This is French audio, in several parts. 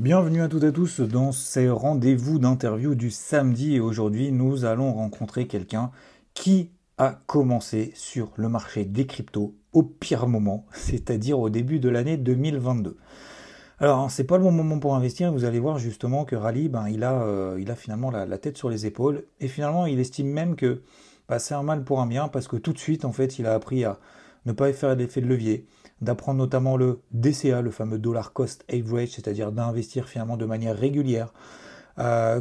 Bienvenue à toutes et à tous dans ces rendez-vous d'interview du samedi, et aujourd'hui nous allons rencontrer quelqu'un qui a commencé sur le marché des cryptos au pire moment, c'est-à-dire au début de l'année 2022. Alors c'est pas le bon moment pour investir, vous allez voir justement que Rally, il a finalement la tête sur les épaules, et finalement il estime même que c'est un mal pour un bien, parce que tout de suite en fait il a appris à ne pas faire d'effet de levier, d'apprendre notamment le DCA, le fameux dollar cost average, c'est-à-dire d'investir finalement de manière régulière.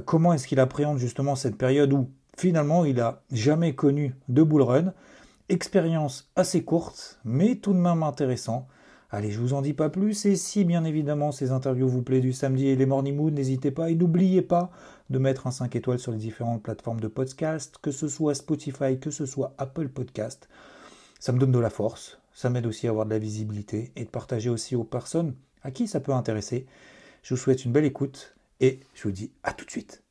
Comment est-ce qu'il appréhende justement cette période où finalement il n'a jamais connu de bull run? Expérience assez courte, mais tout de même intéressant. Allez, je vous en dis pas plus, et si bien évidemment ces interviews vous plaisent du samedi et les Morning Mood, n'hésitez pas et n'oubliez pas de mettre un 5 étoiles sur les différentes plateformes de podcast, que ce soit Spotify, que ce soit Apple Podcast. Ça me donne de la force. Ça m'aide aussi à avoir de la visibilité et de partager aussi aux personnes à qui ça peut intéresser. Je vous souhaite une belle écoute et je vous dis à tout de suite.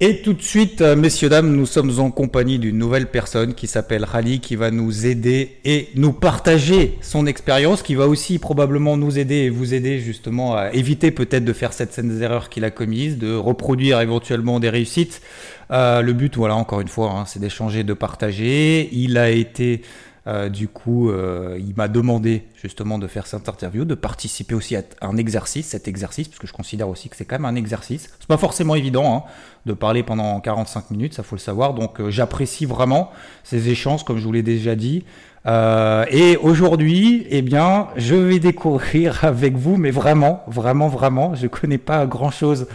Et tout de suite, messieurs, dames, nous sommes en compagnie d'une nouvelle personne qui s'appelle Rally, qui va nous aider et nous partager son expérience, qui va aussi probablement nous aider et vous aider justement à éviter peut-être de faire certaines erreurs qu'il a commises, de reproduire éventuellement des réussites. Le but, voilà, encore une fois, c'est d'échanger, de partager. Il a été... il m'a demandé justement de faire cette interview, de participer aussi à un exercice, parce que je considère aussi que c'est quand même un exercice. C'est pas forcément évident de parler pendant 45 minutes, ça faut le savoir. Donc j'apprécie vraiment ces échanges, comme je vous l'ai déjà dit. Et aujourd'hui, je vais découvrir avec vous, mais vraiment, je connais pas grand chose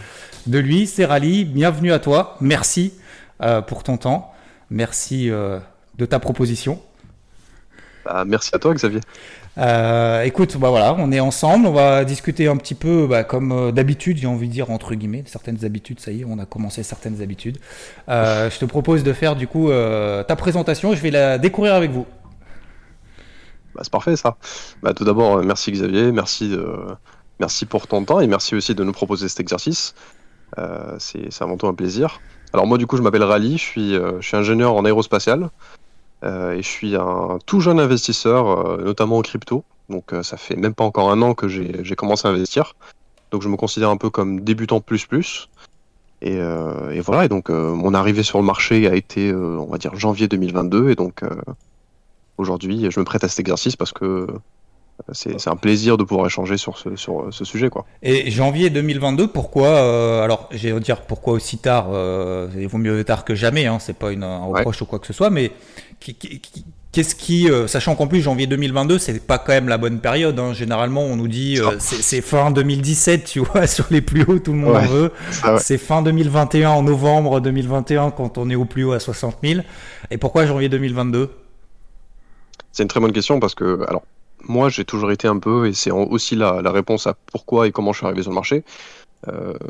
de lui. C'est Rally, bienvenue à toi. Merci pour ton temps, merci de ta proposition. Merci à toi, Xavier. Écoute, voilà, on est ensemble, on va discuter un petit peu comme d'habitude, j'ai envie de dire entre guillemets, certaines habitudes, ça y est, on a commencé certaines habitudes. Je te propose de faire du coup ta présentation, je vais la découvrir avec vous. C'est parfait ça. Tout d'abord, merci Xavier, merci pour ton temps et merci aussi de nous proposer cet exercice. C'est avant tout un plaisir. Alors moi du coup, je m'appelle Rally, je suis ingénieur en aérospatial. Et je suis un tout jeune investisseur, notamment en crypto. Donc ça fait même pas encore un an que j'ai commencé à investir. Donc je me considère un peu comme débutant plus. Et voilà, et donc mon arrivée sur le marché a été, on va dire, janvier 2022. Et donc aujourd'hui, je me prête à cet exercice parce que c'est un plaisir de pouvoir échanger sur ce sujet, quoi. Et janvier 2022, pourquoi alors, j'ai à dire pourquoi aussi tard, il vaut mieux tard que jamais, c'est pas un reproche ou quoi que ce soit, mais qu'est-ce qui, sachant qu'en plus janvier 2022, c'est pas quand même la bonne période, généralement on nous dit c'est fin 2017, tu vois, sur les plus hauts, tout le monde en veut, c'est fin 2021, en novembre 2021, quand on est au plus haut à 60 000, et pourquoi janvier 2022 ? C'est une très bonne question parce que, alors, moi, j'ai toujours été un peu, et c'est aussi la réponse à pourquoi et comment je suis arrivé sur le marché,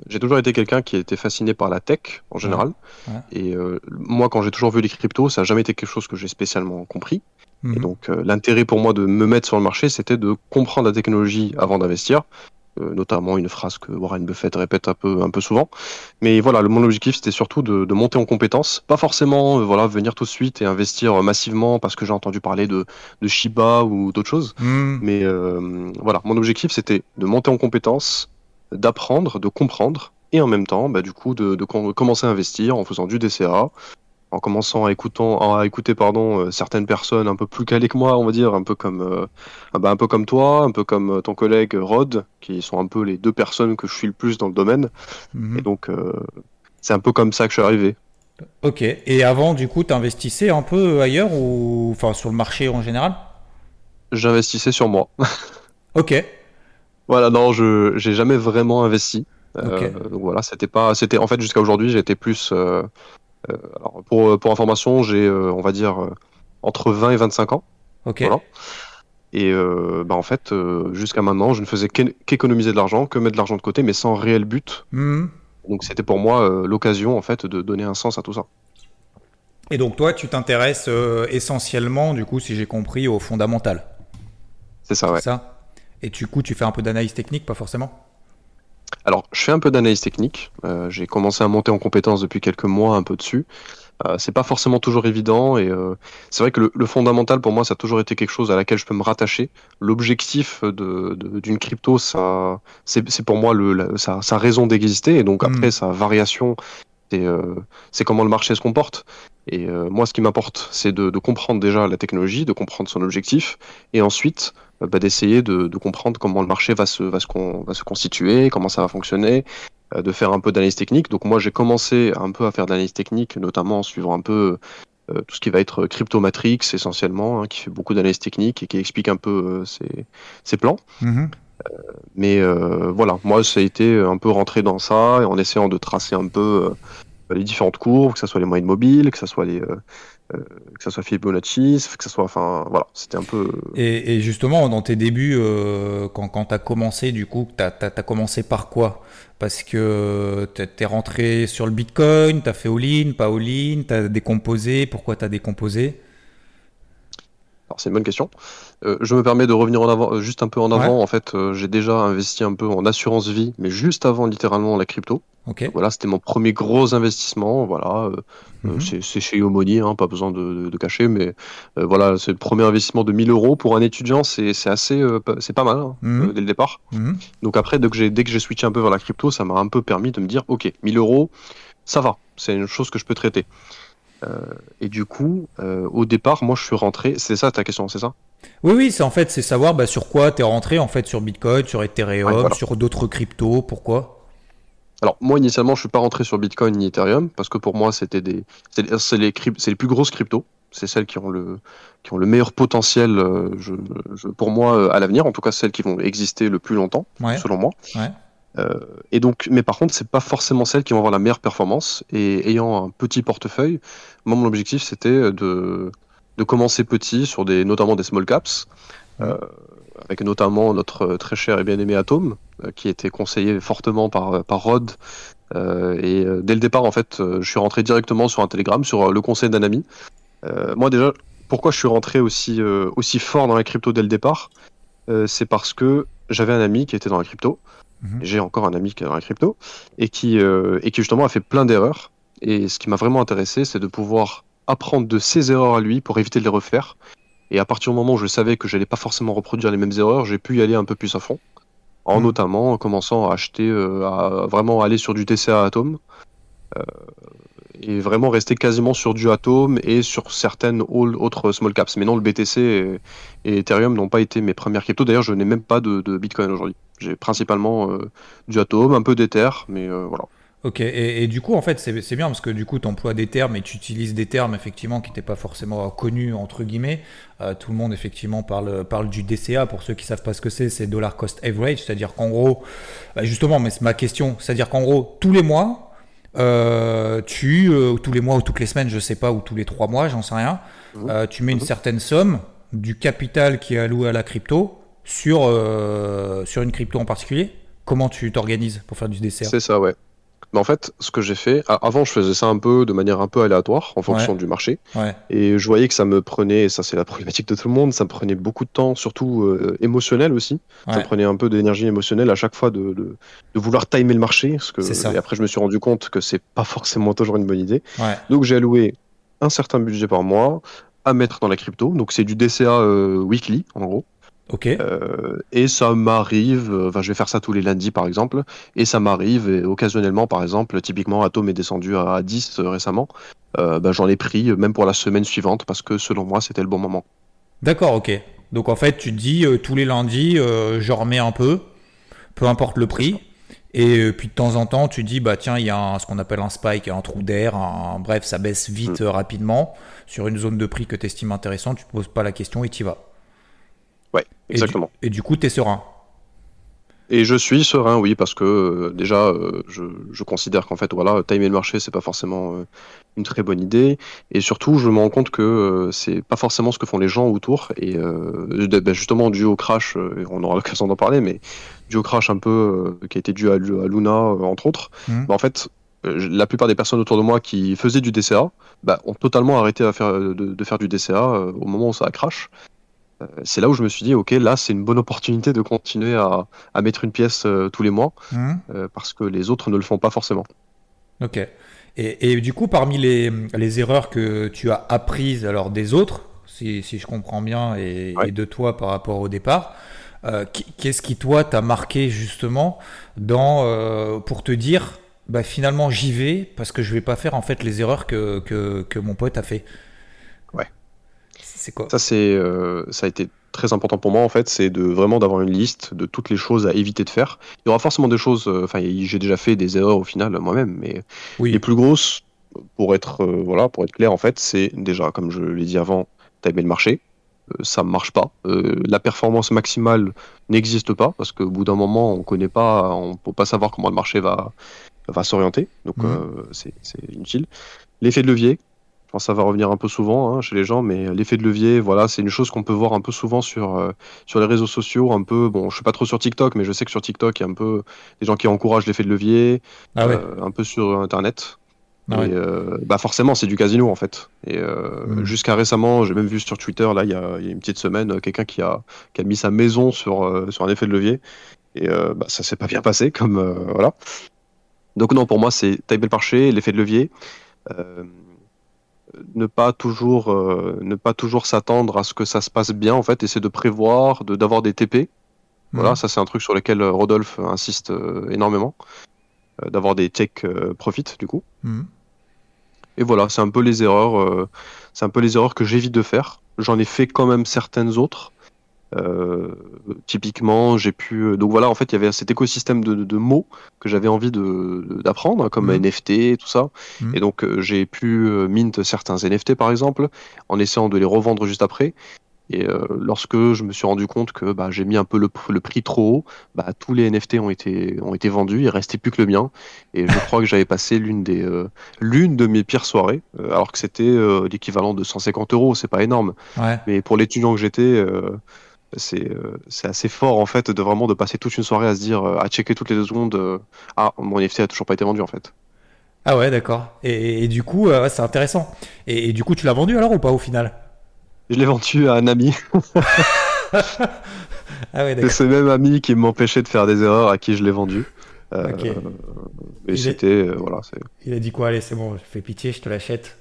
j'ai toujours été quelqu'un qui était fasciné par la tech, en général. Ouais. Et moi, quand j'ai toujours vu les cryptos, ça n'a jamais été quelque chose que j'ai spécialement compris. Mmh. Et donc, l'intérêt pour moi de me mettre sur le marché, c'était de comprendre la technologie avant d'investir, notamment une phrase que Warren Buffett répète un peu souvent. Mais voilà, mon objectif, c'était surtout de monter en compétences. Pas forcément venir tout de suite et investir massivement parce que j'ai entendu parler de Shiba ou d'autres choses. Mm. Mais voilà, mon objectif, c'était de monter en compétences, d'apprendre, de comprendre et en même temps, du coup, de commencer à investir en faisant du DCA, en commençant à écouter, certaines personnes un peu plus calées que moi, on va dire, un peu comme toi, un peu comme ton collègue Rod, qui sont un peu les deux personnes que je suis le plus dans le domaine. Mm-hmm. Et donc, c'est un peu comme ça que je suis arrivé. Ok. Et avant, du coup, tu investissais un peu ailleurs ou sur le marché en général ? J'investissais sur moi. Ok. Voilà, non, j'ai jamais vraiment investi. Okay. Donc voilà, c'était en fait jusqu'à aujourd'hui, j'étais plus... alors pour information, j'ai, on va dire, entre 20 et 25 ans. Ok. Voilà. Et en fait, jusqu'à maintenant, je ne faisais qu'économiser de l'argent, que mettre de l'argent de côté, mais sans réel but. Mmh. Donc c'était pour moi l'occasion en fait de donner un sens à tout ça. Et donc toi, tu t'intéresses essentiellement, du coup, si j'ai compris, au fondamental. C'est ça, ouais. C'est ça. Et du coup, tu fais un peu d'analyse technique, pas forcément ? Alors, je fais un peu d'analyse technique. J'ai commencé à monter en compétences depuis quelques mois, un peu dessus. C'est pas forcément toujours évident et c'est vrai que le fondamental pour moi ça a toujours été quelque chose à laquelle je peux me rattacher. L'objectif d'une crypto, ça c'est pour moi sa raison d'exister, et donc après sa variation c'est comment le marché se comporte. Et moi ce qui m'importe c'est de comprendre déjà la technologie, de comprendre son objectif, et ensuite d'essayer de comprendre comment le marché va se constituer, comment ça va fonctionner, de faire un peu d'analyse technique. Donc moi j'ai commencé un peu à faire de l'analyse technique, notamment en suivant un peu tout ce qui va être CryptoMatrix essentiellement, hein, qui fait beaucoup d'analyse technique et qui explique un peu ses plans. Mm-hmm. Voilà, moi ça a été un peu rentré dans ça, et en essayant de tracer un peu les différentes courbes, que ce soit les moyennes mobiles, que ce soit Fibonacci, que ça soit, enfin voilà, c'était un peu... Et justement, dans tes débuts, quand tu as commencé, du coup, tu as commencé par quoi ? Parce que tu es rentré sur le Bitcoin, tu as fait all-in, pas all-in, tu as décomposé, pourquoi tu as décomposé ? Alors, c'est une bonne question. Je me permets de revenir en avant, juste un peu en avant. Ouais. En fait, j'ai déjà investi un peu en assurance vie, mais juste avant littéralement la crypto. Okay. Voilà, c'était mon premier gros investissement. Voilà, c'est chez Yomoni, hein, pas besoin de cacher, mais voilà, c'est le premier investissement de 1 000 euros pour un étudiant, c'est assez, c'est pas mal, hein, dès le départ. Donc après, dès que j'ai switché un peu vers la crypto, ça m'a un peu permis de me dire, ok, 1 000 euros, ça va, c'est une chose que je peux traiter. Et du coup, au départ, moi, je suis rentré. C'est ça ta question, c'est ça ? Oui, c'est en fait, c'est savoir sur quoi t'es rentré, en fait, sur Bitcoin, sur Ethereum, ouais, voilà, sur d'autres cryptos. Pourquoi ? Alors moi, initialement, je suis pas rentré sur Bitcoin ni Ethereum parce que pour moi, c'était c'est les plus grosses cryptos. C'est celles qui ont le meilleur potentiel, pour moi, à l'avenir. En tout cas, celles qui vont exister le plus longtemps, ouais, selon moi. Ouais. Et donc, mais par contre, c'est pas forcément celles qui vont avoir la meilleure performance. Et ayant un petit portefeuille, moi mon objectif c'était de commencer petit sur notamment des small caps, avec notamment notre très cher et bien aimé Atom, qui était conseillé fortement par Rod. Et dès le départ, en fait, je suis rentré directement sur un Telegram, sur le conseil d'un ami. Moi déjà, pourquoi je suis rentré aussi fort dans la crypto dès le départ, c'est parce que j'avais un ami qui était dans la crypto. J'ai encore un ami qui est dans la crypto et qui justement a fait plein d'erreurs, et ce qui m'a vraiment intéressé c'est de pouvoir apprendre de ses erreurs à lui pour éviter de les refaire, et à partir du moment où je savais que j'allais pas forcément reproduire les mêmes erreurs, j'ai pu y aller un peu plus à fond, en notamment commençant à acheter, à vraiment aller sur du TCA Atom, et vraiment rester quasiment sur du Atom et sur certaines autres small caps, mais non, le BTC et Ethereum n'ont pas été mes premières cryptos. D'ailleurs je n'ai même pas de Bitcoin aujourd'hui. J'ai principalement du Atom, un peu d'Ether, mais voilà. Ok, et du coup, en fait, c'est bien parce que du coup, tu emploies des termes et tu utilises des termes effectivement qui n'étaient pas forcément connus, entre guillemets. Tout le monde effectivement parle du DCA. Pour ceux qui ne savent pas ce que c'est Dollar Cost Average, c'est-à-dire qu'en gros, justement, mais c'est ma question, c'est-à-dire qu'en gros, tous les mois, tous les mois ou toutes les semaines, je ne sais pas, ou tous les 3 mois, j'en sais rien, tu mets une certaine somme du capital qui est alloué à la crypto sur une crypto en particulier. Comment tu t'organises pour faire du DCA ? C'est ça, ouais. Mais en fait, ce que j'ai fait, avant je faisais ça un peu de manière un peu aléatoire en fonction du marché, et je voyais que ça me prenait, et ça c'est la problématique de tout le monde, ça me prenait beaucoup de temps, surtout émotionnel aussi, ça me prenait un peu d'énergie émotionnelle à chaque fois de vouloir timer le marché, parce que, et après je me suis rendu compte que c'est pas forcément toujours une bonne idée, donc j'ai alloué un certain budget par mois à mettre dans la crypto, donc c'est du DCA weekly en gros. Okay. Et ça m'arrive, je vais faire ça tous les lundis par exemple, et ça m'arrive et occasionnellement, par exemple, typiquement Atom est descendu à 10 récemment, j'en ai pris même pour la semaine suivante parce que selon moi c'était le bon moment. D'accord, ok. Donc en fait tu te dis tous les lundis je remets un peu importe le prix, et puis de temps en temps tu dis tiens il y a ce qu'on appelle un spike, un trou d'air, bref ça baisse vite rapidement sur une zone de prix que tu estimes intéressante, tu ne te poses pas la question et tu y vas. Ouais, exactement. Et du coup, t'es serein. Et je suis serein, oui, parce que je considère qu'en fait, voilà, timer le marché, c'est pas forcément une très bonne idée. Et surtout, je me rends compte que c'est pas forcément ce que font les gens autour. Et justement, dû au crash, on aura l'occasion d'en parler, mais dû au crash un peu qui a été dû à Luna, entre autres, bah, en fait, la plupart des personnes autour de moi qui faisaient du DCA ont totalement arrêté de faire du DCA au moment où ça a crash. C'est là où je me suis dit, ok, là c'est une bonne opportunité de continuer à mettre une pièce tous les mois, parce que les autres ne le font pas forcément. Ok. Et du coup, parmi les erreurs que tu as apprises alors des autres, si je comprends bien, et de toi par rapport au départ, qu'est-ce qui toi t'a marqué justement pour te dire, bah finalement j'y vais parce que je vais pas faire en fait les erreurs que mon pote a fait. Ouais. C'est quoi ? Ça, ça a été très important pour moi en fait, c'est d'avoir une liste de toutes les choses à éviter de faire. Il y aura forcément des choses, j'ai déjà fait des erreurs au final moi-même, mais les plus grosses, pour être clair en fait, c'est déjà, comme je l'ai dit avant, timer le marché, ça ne marche pas. La performance maximale n'existe pas, parce qu'au bout d'un moment, on ne peut pas savoir comment le marché va s'orienter, donc c'est inutile. L'effet de levier, je pense que ça va revenir un peu souvent chez les gens, mais l'effet de levier, voilà, c'est une chose qu'on peut voir un peu souvent sur les réseaux sociaux, un peu. Bon, je suis pas trop sur TikTok, mais je sais que sur TikTok, il y a un peu des gens qui encouragent l'effet de levier, un peu sur Internet. Ah et, forcément, c'est du casino en fait. Et jusqu'à récemment, j'ai même vu sur Twitter, là, il y a une petite semaine, quelqu'un qui a mis sa maison sur un effet de levier, et ça s'est pas bien passé, comme voilà. Donc non, pour moi, c'est timer le marché, l'effet de levier. Ne pas toujours s'attendre à ce que ça se passe bien en fait, essayer de prévoir, d'avoir des TP. Voilà, ça c'est un truc sur lequel Rodolphe insiste énormément, d'avoir des take profit du coup. Et voilà, c'est un peu les erreurs que j'évite de faire. J'en ai fait quand même certaines autres. Typiquement, j'ai pu. Donc voilà, en fait, il y avait cet écosystème de mots que j'avais envie d'apprendre, comme NFT, tout ça. Et donc, j'ai pu mint certains NFT, par exemple, en essayant de les revendre juste après. Et lorsque je me suis rendu compte que j'ai mis un peu le prix trop haut, tous les NFT ont été vendus, il ne restait plus que le mien. Et je crois que j'avais passé l'une de mes pires soirées, alors que c'était l'équivalent de 150 €, c'est pas énorme. Ouais. Mais pour l'étudiant que j'étais, c'est assez fort en fait de vraiment passer toute une soirée à se dire, à checker toutes les 2 secondes, mon NFT a toujours pas été vendu en fait. Ah ouais, d'accord. Et du coup, c'est intéressant. Et du coup, tu l'as vendu alors ou pas au final ? Je l'ai vendu à un ami. Ah ouais, c'est ce même ami qui m'empêchait de faire des erreurs à qui je l'ai vendu. Okay. Et il a dit quoi ? Allez, c'est bon, je fais pitié, je te l'achète.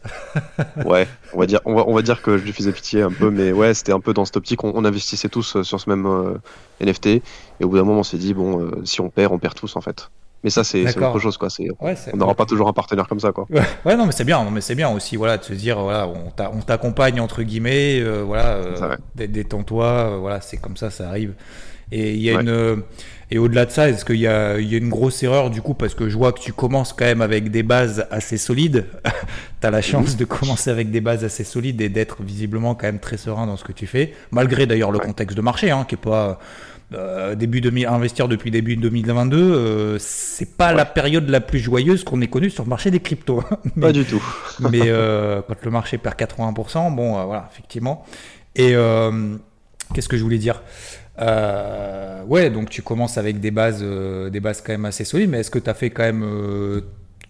Ouais, on va dire que je lui faisais pitié un peu, mais ouais, c'était un peu dans cette optique. On investissait tous sur ce même NFT, et au bout d'un moment, on s'est dit bon, si on perd tous en fait. Mais ça, c'est autre chose, quoi. On n'aura pas toujours un partenaire comme ça, quoi. Ouais, non, mais c'est bien. Non, mais c'est bien aussi, voilà, de se dire, voilà, on t'accompagne entre guillemets, voilà, détends-toi, voilà, c'est comme ça, ça arrive. Et il y a et au-delà de ça, est-ce qu'il y a une grosse erreur du coup, parce que je vois que tu commences quand même avec des bases assez solides. T'as la chance de commencer avec des bases assez solides et d'être visiblement quand même très serein dans ce que tu fais, malgré d'ailleurs le contexte de marché, qui est pas. Investir depuis début 2022, c'est pas la période la plus joyeuse qu'on ait connue sur le marché des cryptos. Mais, pas du tout. Mais quand le marché perd 80%, bon, voilà, effectivement. Et qu'est-ce que je voulais dire ? Ouais, donc tu commences avec des bases quand même assez solides, mais est-ce que tu as fait quand même,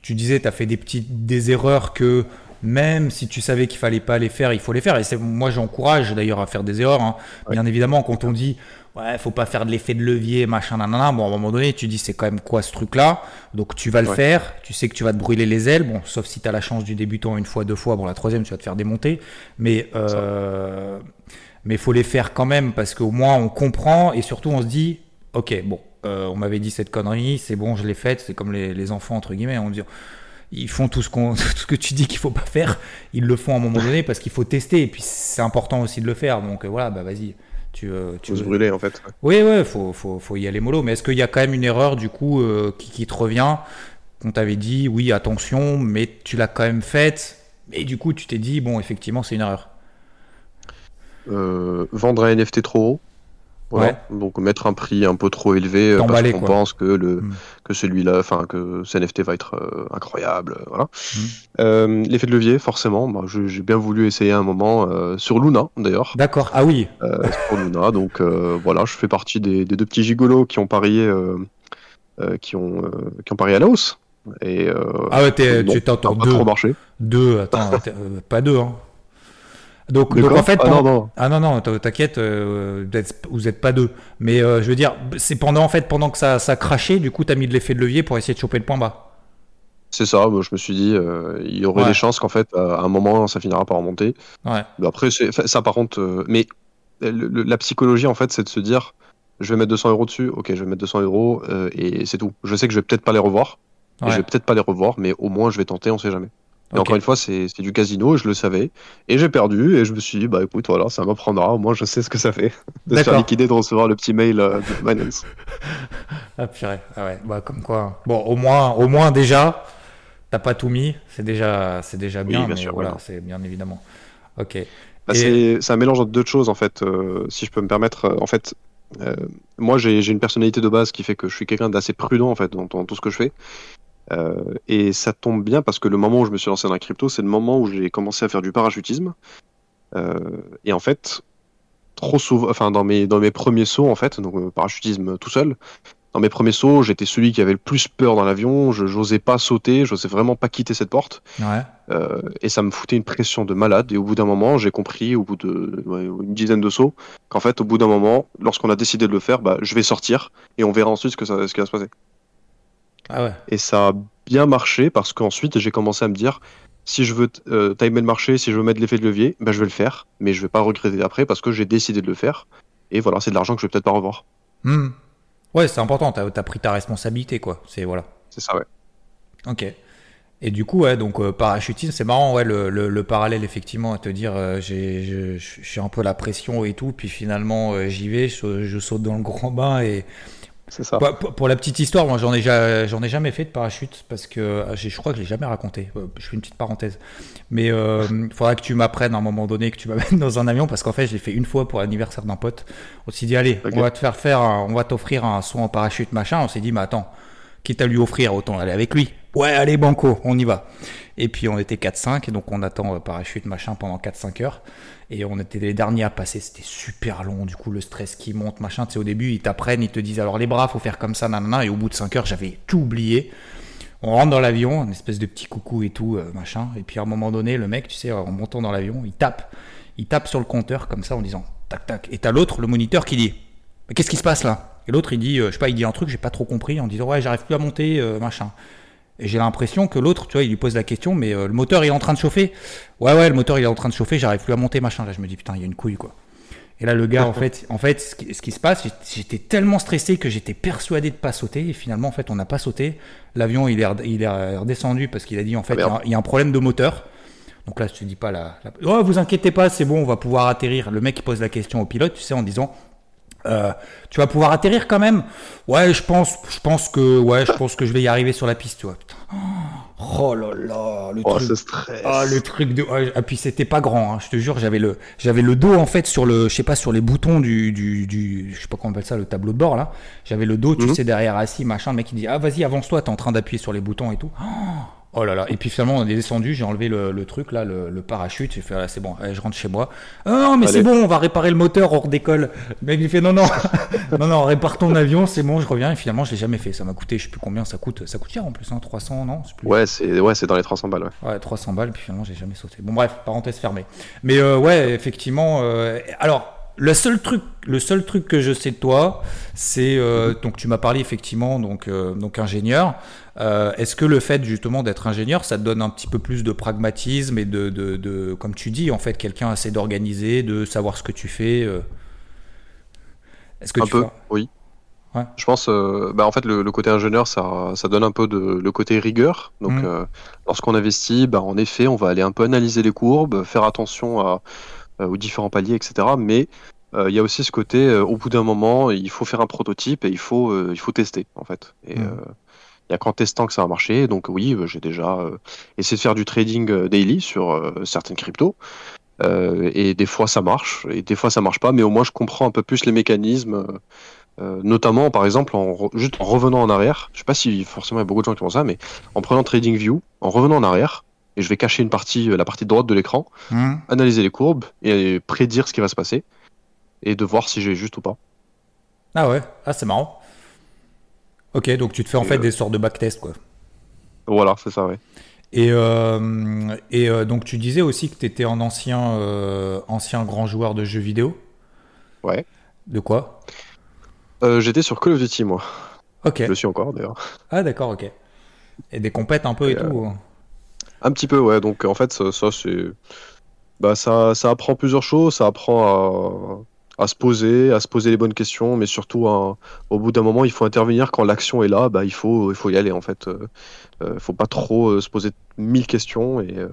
tu disais, tu as fait des erreurs que. Même si tu savais qu'il fallait pas les faire, il faut les faire. Et moi, j'encourage d'ailleurs à faire des erreurs. Bien évidemment, quand on dit faut pas faire de l'effet de levier, machin, nanana. Bon, à un moment donné, tu dis c'est quand même quoi ce truc-là ? Donc tu vas le faire. Tu sais que tu vas te brûler les ailes. Bon, sauf si tu as la chance du débutant 1 fois, 2 fois. Bon, la 3e, tu vas te faire démonter. Mais faut les faire quand même parce qu'au moins on comprend et surtout on se dit ok, bon, on m'avait dit cette connerie, c'est bon, je l'ai faite. C'est comme les enfants entre guillemets, on dit. Ils font tout ce que tu dis qu'il faut pas faire, ils le font à un moment donné parce qu'il faut tester et puis c'est important aussi de le faire. Donc voilà, vas-y. Tu se brûler en fait. Oui, faut y aller mollo. Mais est-ce qu'il y a quand même une erreur du coup qui te revient qu'on t'avait dit oui attention, mais tu l'as quand même faite et du coup tu t'es dit bon effectivement c'est une erreur. Vendre un NFT trop haut. Voilà. Ouais. Donc mettre un prix un peu trop élevé parce qu'on pense que que celui-là, enfin que ce NFT va être incroyable, voilà. L'effet de levier, forcément. Moi, j'ai bien voulu essayer à un moment sur Luna, d'ailleurs. D'accord. Ah oui. Sur Luna, donc voilà, je fais partie des deux petits gigolos qui ont parié, qui ont parié à la hausse. Et ah ouais, t'es encore deux. Trop marché. Deux, attends, pas deux, hein. Donc en fait, non, t'inquiète, vous êtes pas deux. Mais je veux dire, c'est pendant que ça crachait, du coup, t'as mis de l'effet de levier pour essayer de choper le point bas. C'est ça, je me suis dit, il y aurait des chances qu'en fait, à un moment, ça finira par remonter. Ouais. Après, ça par contre, mais la psychologie, en fait, c'est de se dire, je vais mettre 200 € dessus, ok, je vais mettre 200 € et c'est tout. Je sais que je vais peut-être pas les revoir, et je vais peut-être pas les revoir, mais au moins, je vais tenter, on sait jamais. Et encore une fois, c'est du casino, je le savais, et j'ai perdu, et je me suis dit, bah écoute, voilà, ça m'apprendra, au moins je sais ce que ça fait de se faire liquider, de recevoir le petit mail de Binance. Ah purée, ah ouais, bah comme quoi. Bon, au moins déjà, t'as pas tout mis, c'est déjà bien, oui, bien mais sûr, voilà, c'est bien évidemment. Ok. Bah, c'est un mélange entre deux choses en fait, si je peux me permettre, en fait. Moi, j'ai une personnalité de base qui fait que je suis quelqu'un d'assez prudent en fait dans tout ce que je fais. Et ça tombe bien parce que le moment où je me suis lancé dans la crypto, c'est le moment où j'ai commencé à faire du parachutisme. Et en fait, trop souvent, enfin dans mes premiers sauts en fait, donc parachutisme tout seul. Dans mes premiers sauts, j'étais celui qui avait le plus peur dans l'avion. Je n'osais pas sauter, je n'osais vraiment pas quitter cette porte. Ouais. Et ça me foutait une pression de malade. Et au bout d'un moment, j'ai compris, au bout de une dizaine de sauts, qu'en fait, au bout d'un moment, lorsqu'on a décidé de le faire, bah, je vais sortir et on verra ensuite ce qui va se passer. Ah ouais. Et ça a bien marché parce qu'ensuite j'ai commencé à me dire si je veux timer le marché, si je veux mettre l'effet de levier, ben je vais le faire, mais je vais pas regretter après parce que j'ai décidé de le faire. Et voilà, c'est de l'argent que je vais peut-être pas revoir. Mmh. Ouais, c'est important. T'as pris ta responsabilité, quoi. C'est voilà. C'est ça, ouais. Ok. Et du coup, ouais, donc parachutisme, c'est marrant, ouais, le parallèle effectivement à te dire, j'ai un peu la pression et tout, puis finalement j'y vais, je saute dans le grand bain et c'est ça. Pour la petite histoire, moi j'en ai jamais fait de parachute parce que je crois que je l'ai jamais raconté. Je fais une petite parenthèse, mais il faudra que tu m'apprennes à un moment donné, que tu m'amènes dans un avion parce qu'en fait je l'ai fait une fois pour l'anniversaire d'un pote. On s'est dit allez, on va te faire on va t'offrir un saut en parachute machin. On s'est dit mais attends, quitte à lui offrir autant aller avec lui. Ouais allez banco, on y va. Et puis on était 4-5 et donc on attend parachute machin pendant 4-5 heures. Et on était les derniers à passer, c'était super long, du coup le stress qui monte, machin, tu sais au début ils t'apprennent, ils te disent alors les bras faut faire comme ça, nanana, et au bout de 5 heures j'avais tout oublié, on rentre dans l'avion, une espèce de petit coucou et tout, machin, et puis à un moment donné le mec, tu sais, en montant dans l'avion, il tape sur le compteur comme ça en disant tac tac, et t'as l'autre, le moniteur qui dit mais qu'est-ce qui se passe là? Et l'autre il dit, je sais pas, il dit un truc, j'ai pas trop compris, en disant ouais j'arrive plus à monter, machin. Et j'ai l'impression que l'autre, tu vois, il lui pose la question, mais le moteur, il est en train de chauffer. Ouais, le moteur, il est en train de chauffer, j'arrive plus à monter, machin. Là, je me dis, putain, il y a une couille, quoi. Et là, le gars, en fait, ce qui se passe, j'étais tellement stressé que j'étais persuadé de pas sauter. Et finalement, en fait, on n'a pas sauté. L'avion, il est redescendu parce qu'il a dit, en fait, il y a un problème de moteur. Donc là, je te dis pas oh, vous inquiétez pas, c'est bon, on va pouvoir atterrir. Le mec, il pose la question au pilote, tu sais, en disant, tu vas pouvoir atterrir quand même? Ouais, je pense que je vais y arriver sur la piste, tu vois. Putain. Oh là là, le truc. Ce stress. Ah, le truc de. Ah, puis c'était pas grand, hein, je te jure, j'avais le dos en fait sur le, je sais pas, sur les boutons du je sais pas comment on appelle ça, le tableau de bord là. J'avais le dos, tu sais, derrière assis, machin. Le mec il dit, ah vas-y, avance-toi, t'es en train d'appuyer sur les boutons et tout. Oh là là, et puis finalement on est descendu, j'ai enlevé le truc là, le parachute, j'ai fait ah, c'est bon, allez, je rentre chez moi. Ah non mais allez. C'est bon, on va réparer le moteur, on redécolle. Le mec il fait non, répare ton avion, c'est bon, je reviens. Et finalement je l'ai jamais fait, ça m'a coûté, je sais plus combien ça coûte cher en plus, hein, 300 non c'est plus... c'est dans les 300 balles. Ouais 300 balles, puis finalement j'ai jamais sauté. Bon bref, parenthèse fermée. Mais ouais effectivement, alors... Le seul truc que je sais de toi, c'est donc tu m'as parlé effectivement donc ingénieur. Est-ce que le fait justement d'être ingénieur, ça te donne un petit peu plus de pragmatisme et de comme tu dis en fait quelqu'un assez d'organisé, de savoir ce que tu fais. Est-ce que un tu peu, fais... oui. Ouais. Je pense, en fait, le côté ingénieur, ça donne un peu le côté rigueur. Donc, lorsqu'on investit, en effet, on va aller un peu analyser les courbes, faire attention aux différents paliers, etc. Mais il y a aussi ce côté, au bout d'un moment, il faut faire un prototype et il faut tester, en fait. Et il y a qu'en testant que ça va marcher. Donc oui, j'ai déjà essayé de faire du trading daily sur certaines cryptos. Et des fois ça marche et des fois ça marche pas, mais au moins je comprends un peu plus les mécanismes, notamment par exemple juste en revenant en arrière. Je sais pas si forcément il y a beaucoup de gens qui font ça, mais en prenant TradingView, en revenant en arrière, et je vais cacher une partie, la partie de droite de l'écran, analyser les courbes et prédire ce qui va se passer et de voir si j'ai juste ou pas. Ah ouais, ah c'est marrant. Ok, donc tu te fais en fait des sortes de backtests quoi. Voilà, c'est ça, ouais. Et donc tu disais aussi que tu étais un ancien grand joueur de jeux vidéo. Ouais. De quoi ? J'étais sur Call of Duty, moi. Ok. Je le suis encore, d'ailleurs. Ah d'accord, ok. Et des compètes un peu et tout. Un petit peu, ouais. Donc en fait, ça c'est... Bah, ça apprend plusieurs choses. Ça apprend à se poser, les bonnes questions, mais surtout, au bout d'un moment, il faut intervenir quand l'action est là. Bah, il faut y aller en fait. Faut pas trop se poser 1000 questions et de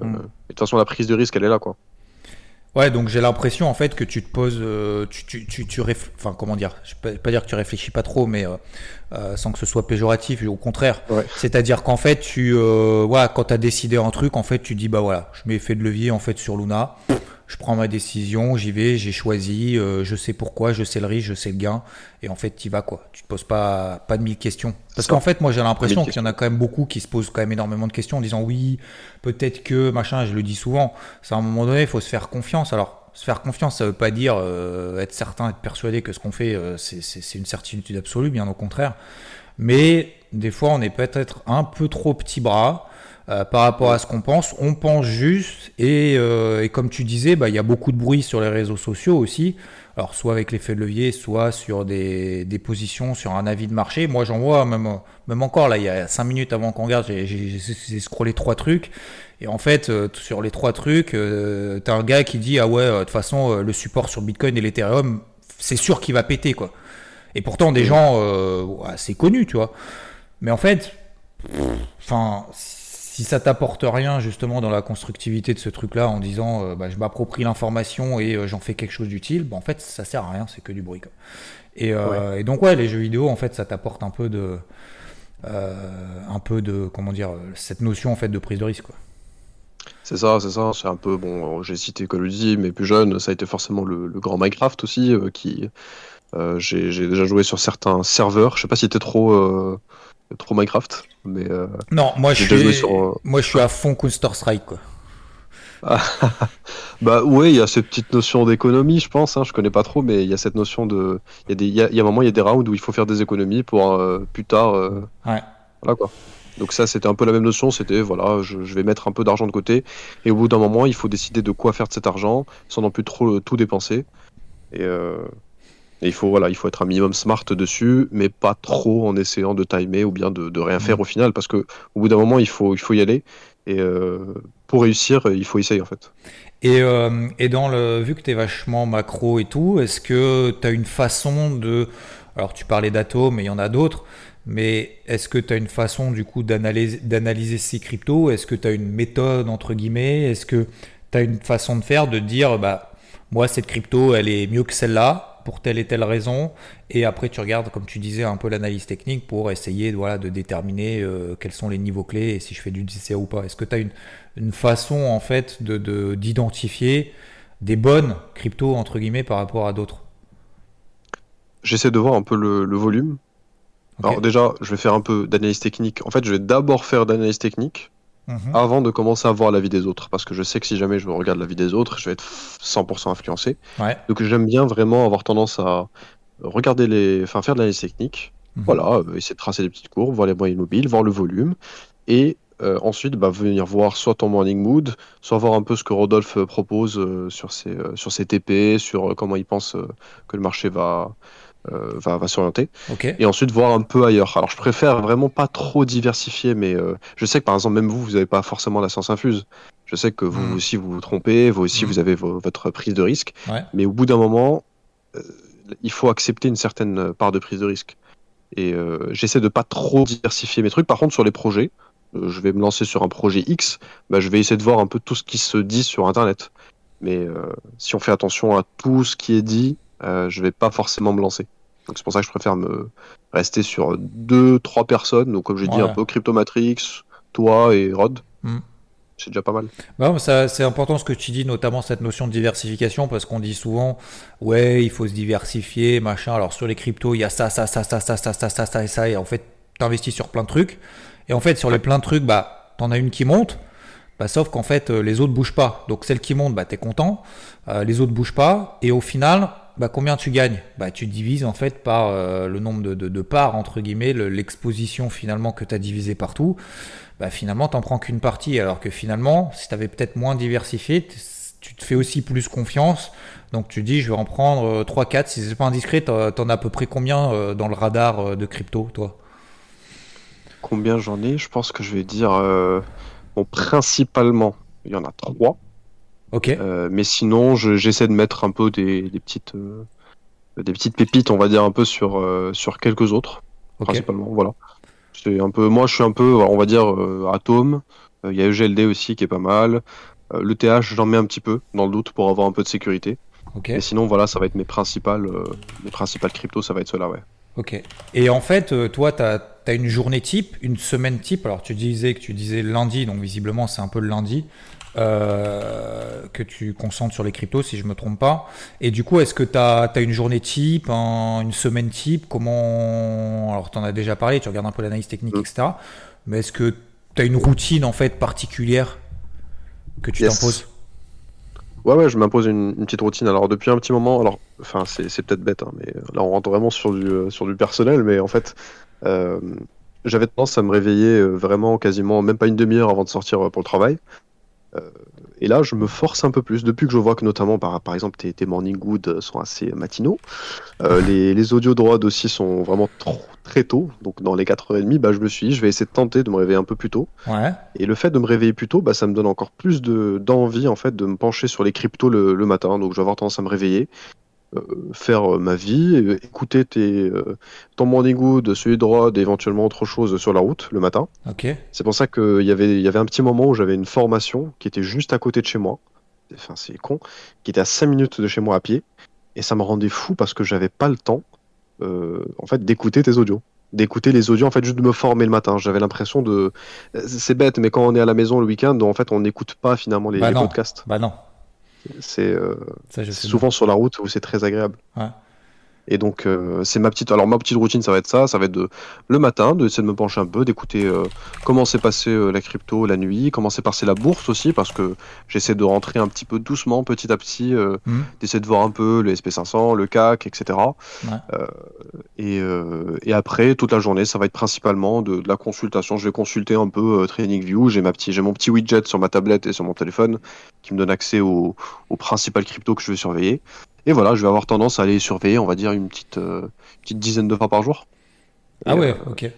toute façon, la prise de risque, elle est là, quoi. Ouais, donc j'ai l'impression en fait que tu te poses, enfin comment dire, je peux pas dire que tu réfléchis pas trop, mais sans que ce soit péjoratif, au contraire. Ouais. C'est-à-dire qu'en fait, quand t'as décidé un truc, en fait, tu dis bah voilà, je mets effet de levier en fait sur Luna. Je prends ma décision, j'y vais, j'ai choisi, je sais pourquoi, je sais le risque, je sais le gain. Et en fait, t'y vas quoi. Tu te poses pas de 1000 questions. Parce qu'en fait, moi, j'ai l'impression qu'il y en a quand même beaucoup qui se posent quand même énormément de questions en disant oui, peut-être que machin. Je le dis souvent. C'est à un moment donné, il faut se faire confiance. Alors, se faire confiance, ça veut pas dire être certain, être persuadé que ce qu'on fait, c'est une certitude absolue, bien au contraire. Mais des fois, on est peut-être un peu trop petit bras. Par rapport à ce qu'on pense, on pense juste et comme tu disais, bah, y a beaucoup de bruit sur les réseaux sociaux aussi, alors soit avec l'effet de levier, soit sur des positions, sur un avis de marché. Moi j'en vois même encore là, il y a 5 minutes avant qu'on regarde, j'ai scrollé 3 trucs et en fait sur les 3 trucs, t'as un gars qui dit ah ouais, de toute façon le support sur Bitcoin et l'Ethereum, c'est sûr qu'il va péter quoi. Et pourtant des gens assez connus, tu vois. Mais en fait, si ça t'apporte rien justement dans la constructivité de ce truc-là en disant je m'approprie l'information et j'en fais quelque chose d'utile, en fait ça sert à rien, c'est que du bruit. Quoi. Et donc les jeux vidéo en fait ça t'apporte un peu de comment dire, cette notion en fait de prise de risque. Quoi. C'est ça. C'est un peu j'ai cité Call of Duty, mais plus jeune ça a été forcément le grand Minecraft aussi qui j'ai déjà joué sur certains serveurs. Je sais pas si t'es trop Minecraft, mais non, moi je suis à fond Counter Strike quoi. Bah ouais, il y a cette petite notion d'économie, je pense. Je connais pas trop, mais il y a cette notion de, il y a un moment, il y a des rounds où il faut faire des économies pour plus tard. Ouais. Voilà quoi. Donc ça, c'était un peu la même notion. C'était voilà, je vais mettre un peu d'argent de côté, et au bout d'un moment, il faut décider de quoi faire de cet argent sans non plus trop tout dépenser. Et il faut être un minimum smart dessus, mais pas trop en essayant de timer ou bien de rien faire au final, parce que au bout d'un moment il faut y aller et pour réussir il faut essayer en fait. Et vu que t'es vachement macro et tout, est-ce que t'as une façon de, alors tu parlais d'Atom, mais il y en a d'autres, mais est-ce que t'as une façon du coup d'analyser ces cryptos? Est-ce que t'as une méthode entre guillemets? Est-ce que t'as une façon de faire, de dire bah moi cette crypto elle est mieux que celle-là pour telle et telle raison, et après tu regardes comme tu disais un peu l'analyse technique pour essayer de déterminer quels sont les niveaux clés et si je fais du DCA ou pas? Est-ce que tu as une façon en fait d'identifier des bonnes cryptos entre guillemets par rapport à d'autres? J'essaie de voir un peu le volume. Okay. Alors déjà je vais faire un peu d'analyse technique, en fait je vais d'abord faire d'analyse technique avant de commencer à voir l'avis des autres, parce que je sais que si jamais je regarde l'avis des autres, je vais être 100% influencé. Ouais. Donc j'aime bien vraiment avoir tendance à regarder faire de l'analyse technique, essayer de tracer des petites courbes, voir les moyennes mobiles, voir le volume, et ensuite venir voir soit ton morning mood, soit voir un peu ce que Rodolphe propose sur ses TP, sur comment il pense que le marché va s'orienter. Okay. Et ensuite voir un peu ailleurs. Alors je préfère vraiment pas trop diversifier, mais je sais que par exemple même vous n'avez pas forcément la science infuse. Je sais que vous aussi vous trompez, vous aussi vous avez votre prise de risque, mais au bout d'un moment il faut accepter une certaine part de prise de risque. Et j'essaie de pas trop diversifier mes trucs. Par contre sur les projets, je vais me lancer sur un projet X, je vais essayer de voir un peu tout ce qui se dit sur internet. Mais si on fait attention à tout ce qui est dit, je vais pas forcément me lancer. Donc c'est pour ça que je préfère me rester sur 2-3 personnes, donc comme j'ai dit un peu CryptoMatrix, toi et Rod. C'est déjà pas mal. Non, mais ça, c'est important ce que tu dis, notamment cette notion de diversification, parce qu'on dit souvent, ouais, il faut se diversifier, machin. Alors sur les cryptos, il y a ça, et en fait, t'investis sur plein de trucs. Et en fait, sur les plein de trucs, bah, t'en as une qui monte, bah, sauf qu'en fait, les autres bougent pas. Donc celle qui monte, bah, t'es content, les autres bougent pas, et au final, bah, combien tu gagnes? Bah, tu divises en fait par le nombre de parts, entre guillemets, l'exposition finalement que tu as divisé partout. Bah, finalement, tu n'en prends qu'une partie. Alors que finalement, si tu avais peut-être moins diversifié, tu te fais aussi plus confiance. Donc tu dis, je vais en prendre 3-4. Si ce n'est pas indiscret, tu en as à peu près combien dans le radar de crypto, toi? Combien j'en ai? Je pense que je vais dire, bon, principalement, il y en a 3. Okay. Mais sinon, j'essaie de mettre un peu des petites pépites, on va dire, un peu sur quelques autres, okay, principalement. Voilà. C'est un peu, moi, je suis un peu, on va dire, Atom. Il y a EGLD aussi qui est pas mal. L'ETH, j'en mets un petit peu, dans le doute, pour avoir un peu de sécurité. Okay. Et sinon, voilà, ça va être mes principales cryptos, ça va être ceux-là, ouais. Ok. Et en fait, toi, tu as une journée type, une semaine type. Alors, tu disais lundi, donc visiblement, c'est un peu le lundi. Que tu concentres sur les cryptos, si je me trompe pas. Et du coup, est-ce que tu as une journée type, une semaine type? Comment... Alors, tu en as déjà parlé, tu regardes un peu l'analyse technique, etc. Mais est-ce que tu as une routine, en fait, particulière que tu t'imposes? Ouais, je m'impose une petite routine. Alors, depuis un petit moment, alors, enfin, c'est peut-être bête, hein, mais là, on rentre vraiment sur du personnel, mais en fait, j'avais tendance à me réveiller vraiment quasiment, même pas une demi-heure avant de sortir pour le travail. Et là, je me force un peu plus. Depuis que je vois que notamment, par exemple, tes morning good sont assez matinaux, les audio droits aussi sont vraiment très tôt. Donc, dans les 4h30, bah, je me suis dit, je vais essayer de tenter de me réveiller un peu plus tôt. Ouais. Et le fait de me réveiller plus tôt, bah, ça me donne encore plus d'envie en fait, de me pencher sur les cryptos le matin. Donc, je vais avoir tendance à me réveiller, faire ma vie, écouter ton morning good, celui droit, éventuellement autre chose sur la route le matin. Okay. C'est pour ça qu'il y avait un petit moment où j'avais une formation qui était juste à côté de chez moi, enfin c'est con, qui était à 5 minutes de chez moi à pied, et ça me rendait fou parce que j'avais pas le temps en fait, d'écouter les audios, en fait juste de me former le matin. J'avais l'impression de... C'est bête, mais quand on est à la maison le week-end, en fait on n'écoute pas finalement les podcasts. Bah non. C'est souvent sur la route où c'est très agréable. Ouais. Et donc c'est ma petite routine, ça va être le matin, d'essayer de me pencher un peu, d'écouter comment s'est passée la crypto la nuit, comment s'est passée la bourse aussi, parce que j'essaie de rentrer un petit peu doucement, petit à petit, d'essayer de voir un peu le SP500, le CAC, etc. Ouais. Et après, toute la journée, ça va être principalement de la consultation. Je vais consulter un peu TradingView, j'ai mon petit widget sur ma tablette et sur mon téléphone qui me donne accès aux principales cryptos que je vais surveiller. Et voilà, je vais avoir tendance à aller surveiller, on va dire, une petite dizaine de fois par jour. Ah et, ouais, ok.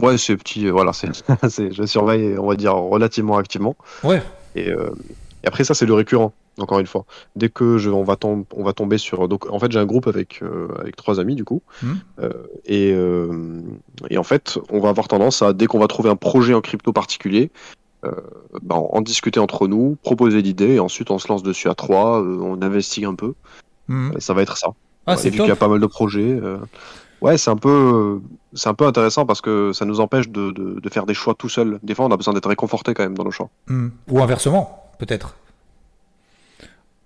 Ouais, c'est petit, voilà, je surveille, on va dire, relativement activement. Ouais. Et après, ça, c'est le récurrent, encore une fois. Dès que on va tomber sur... Donc, en fait, j'ai un groupe avec 3 amis, du coup. Et en fait, on va avoir tendance à, dès qu'on va trouver un projet en crypto particulier, en discuter entre nous, proposer l'idée, et ensuite on se lance dessus à 3, on investigue un peu. Ça va être ça. Ah, c'est vu qu'il y a pas mal de projets. Ouais, c'est un peu intéressant parce que ça nous empêche de faire des choix tout seul. Des fois, on a besoin d'être réconforté quand même dans nos choix. Ou inversement, peut-être.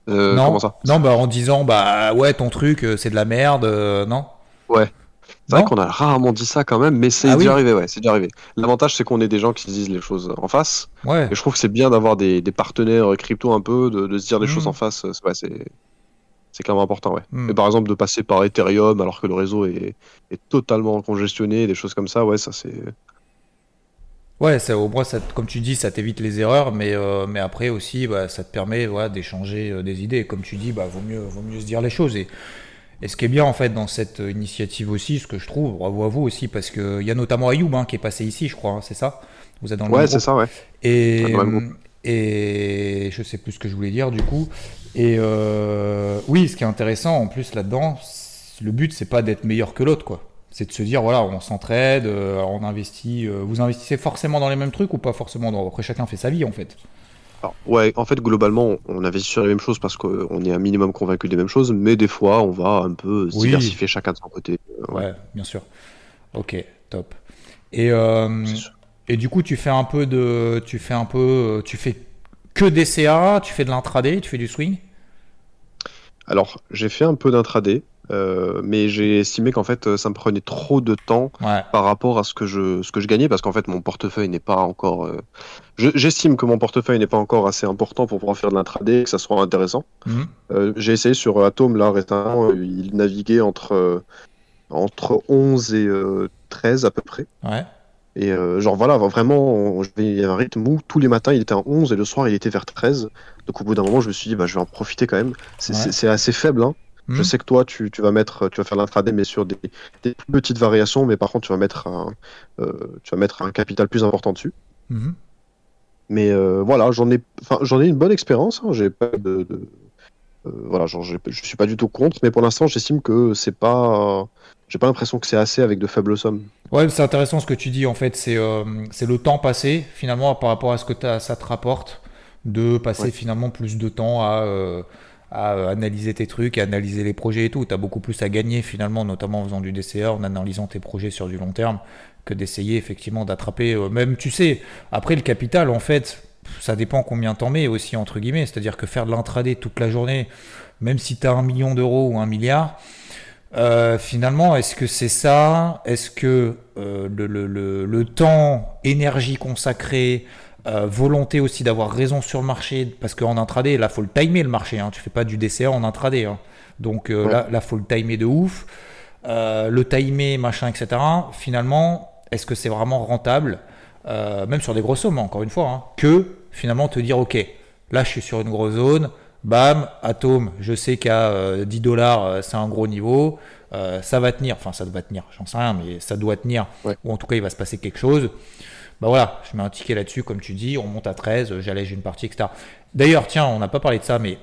Non. Comment ça ? Non, en disant ouais, ton truc, c'est de la merde, non ? Ouais. C'est vrai qu'on a rarement dit ça quand même, mais c'est déjà arrivé, ouais, c'est déjà arrivé. L'avantage, c'est qu'on est des gens qui se disent les choses en face. Ouais. Et je trouve que c'est bien d'avoir des partenaires crypto un peu, de se dire les choses en face. Ouais, c'est quand même important, ouais. Et par exemple, de passer par Ethereum alors que le réseau est totalement congestionné, des choses comme ça, ouais, ça c'est... Ouais, ça, au moins, ça, comme tu dis, ça t'évite les erreurs, mais après aussi, ça te permet d'échanger des idées. Et comme tu dis, vaut mieux se dire les choses. Et ce qui est bien en fait dans cette initiative aussi, ce que je trouve, bravo à vous aussi, parce qu'il y a notamment Ayoub qui est passé ici, je crois, c'est ça? Vous êtes dans le même groupe. Ouais, c'est ça, ouais. Et je sais plus ce que je voulais dire du coup. Et oui, ce qui est intéressant en plus là-dedans, le but c'est pas d'être meilleur que l'autre, quoi. C'est de se dire, voilà, on s'entraide, on investit. Vous investissez forcément dans les mêmes trucs ou pas forcément dans... Après, chacun fait sa vie en fait. Alors, ouais, en fait, globalement, on investit sur les mêmes choses parce qu'on est un minimum convaincu des mêmes choses, mais des fois, on va un peu se diversifier chacun de son côté. Ouais, bien sûr. Ok, top. Et Et du coup, tu fais que des CA, tu fais de l'intraday, tu fais du swing. Alors, j'ai fait un peu d'intraday, mais j'ai estimé qu'en fait, ça me prenait trop de temps par rapport à ce que je gagnais, parce qu'en fait, mon portefeuille n'est pas encore. J'estime que mon portefeuille n'est pas encore assez important pour pouvoir faire de l'intraday et que ça soit intéressant. Mm-hmm. J'ai essayé sur Atom là récemment, il naviguait entre 11 et 13 à peu près. Ouais. Et genre voilà, vraiment, il y avait un rythme où tous les matins il était à 11 et le soir il était vers 13. Donc au bout d'un moment, je me suis dit, bah, je vais en profiter quand même. C'est assez faible, hein. Mmh. Je sais que toi, tu vas faire l'intraday, mais sur des plus petites variations. Mais par contre, tu vas mettre un capital plus important dessus. Mmh. Mais voilà, j'en ai une bonne expérience. Hein. J'ai pas voilà, genre, je suis pas du tout contre, mais pour l'instant, j'estime que c'est pas. J'ai pas l'impression que c'est assez avec de faibles sommes. Ouais, c'est intéressant ce que tu dis en fait. C'est le temps passé finalement par rapport à ce que ça te rapporte de passer finalement plus de temps à analyser tes trucs, à analyser les projets et tout. T'as beaucoup plus à gagner finalement, notamment en faisant du DCA, en analysant tes projets sur du long terme, que d'essayer effectivement d'attraper. Même tu sais, après le capital en fait, ça dépend combien t'en mets aussi entre guillemets. C'est-à-dire que faire de l'intraday toute la journée, même si t'as 1 million d'euros ou 1 milliard. Finalement, est-ce que c'est ça ? Est-ce que le temps, énergie consacrée, volonté aussi d'avoir raison sur le marché ? Parce qu'en intraday, là, il faut le timer le marché. Hein, tu fais pas du DCA en intraday. Hein. Donc là, il faut le timer de ouf. Le timer, machin, etc. Finalement, est-ce que c'est vraiment rentable ? Même sur des grosses sommes, encore une fois. Hein, que finalement, te dire, ok, là, je suis sur une grosse zone. Bam, Atom, je sais qu'à $10, c'est un gros niveau, ça va tenir, enfin ça va tenir, j'en sais rien, mais ça doit tenir, ou en tout cas il va se passer quelque chose. Bah voilà, je mets un ticket là-dessus, comme tu dis, on monte à 13, j'allège une partie, etc. D'ailleurs, tiens, on n'a pas parlé de ça, mais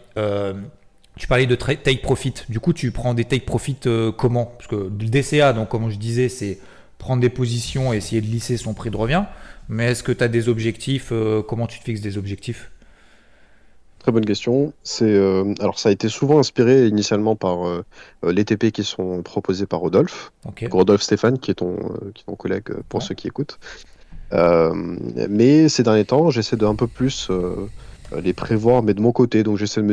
tu parlais de take profit, du coup tu prends des take profit comment ? Parce que le DCA, donc comme je disais, c'est prendre des positions et essayer de lisser son prix de revient, mais est-ce que tu as des objectifs ? Comment tu te fixes des objectifs ? Très bonne question. Alors ça a été souvent inspiré initialement par les TP qui sont proposés par Rodolphe. Okay. Rodolphe Stéphane, qui est ton collègue pour ceux qui écoutent. Mais ces derniers temps, j'essaie de un peu plus les prévoir, mais de mon côté. Donc j'essaie de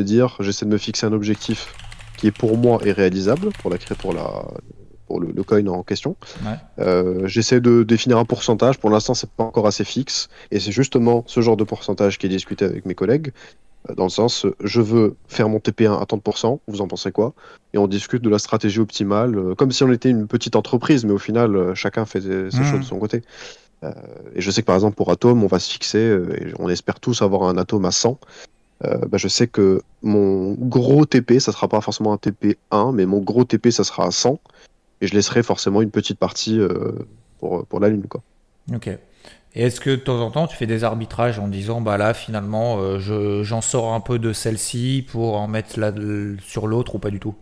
me fixer un objectif qui est pour moi est réalisable pour le coin en question. Ouais. J'essaie de définir un pourcentage. Pour l'instant, c'est pas encore assez fixe, et c'est justement ce genre de pourcentage qui est discuté avec mes collègues. Dans le sens, je veux faire mon TP1 à 30%, vous en pensez quoi ? Et on discute de la stratégie optimale, comme si on était une petite entreprise, mais au final, chacun fait ses choses de son côté. Et je sais que par exemple, pour Atom, on va se fixer, et on espère tous avoir un Atom à 100. Je sais que mon gros TP, ça ne sera pas forcément un TP1, mais mon gros TP, ça sera à 100. Et je laisserai forcément une petite partie pour la Lune, quoi. Ok. Et est-ce que de temps en temps tu fais des arbitrages en disant bah là finalement j'en sors un peu de celle-ci pour en mettre là sur l'autre ou pas du tout ?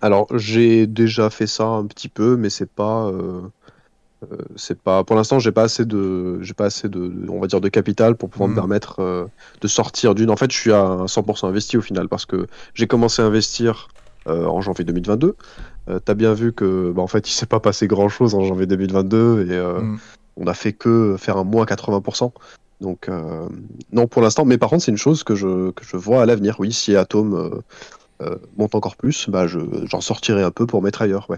Alors j'ai déjà fait ça un petit peu, mais c'est pas pour l'instant j'ai pas assez de on va dire de capital pour pouvoir me permettre de sortir d'une. En fait je suis à 100% investi au final parce que j'ai commencé à investir en janvier 2022. T'as bien vu que bah, en fait il s'est pas passé grand chose en janvier 2022 et on a fait que faire un moins 80%. Donc, non, pour l'instant. Mais par contre, c'est une chose que je vois à l'avenir. Oui, si Atom monte encore plus, bah j'en sortirai un peu pour mettre ailleurs. Ouais.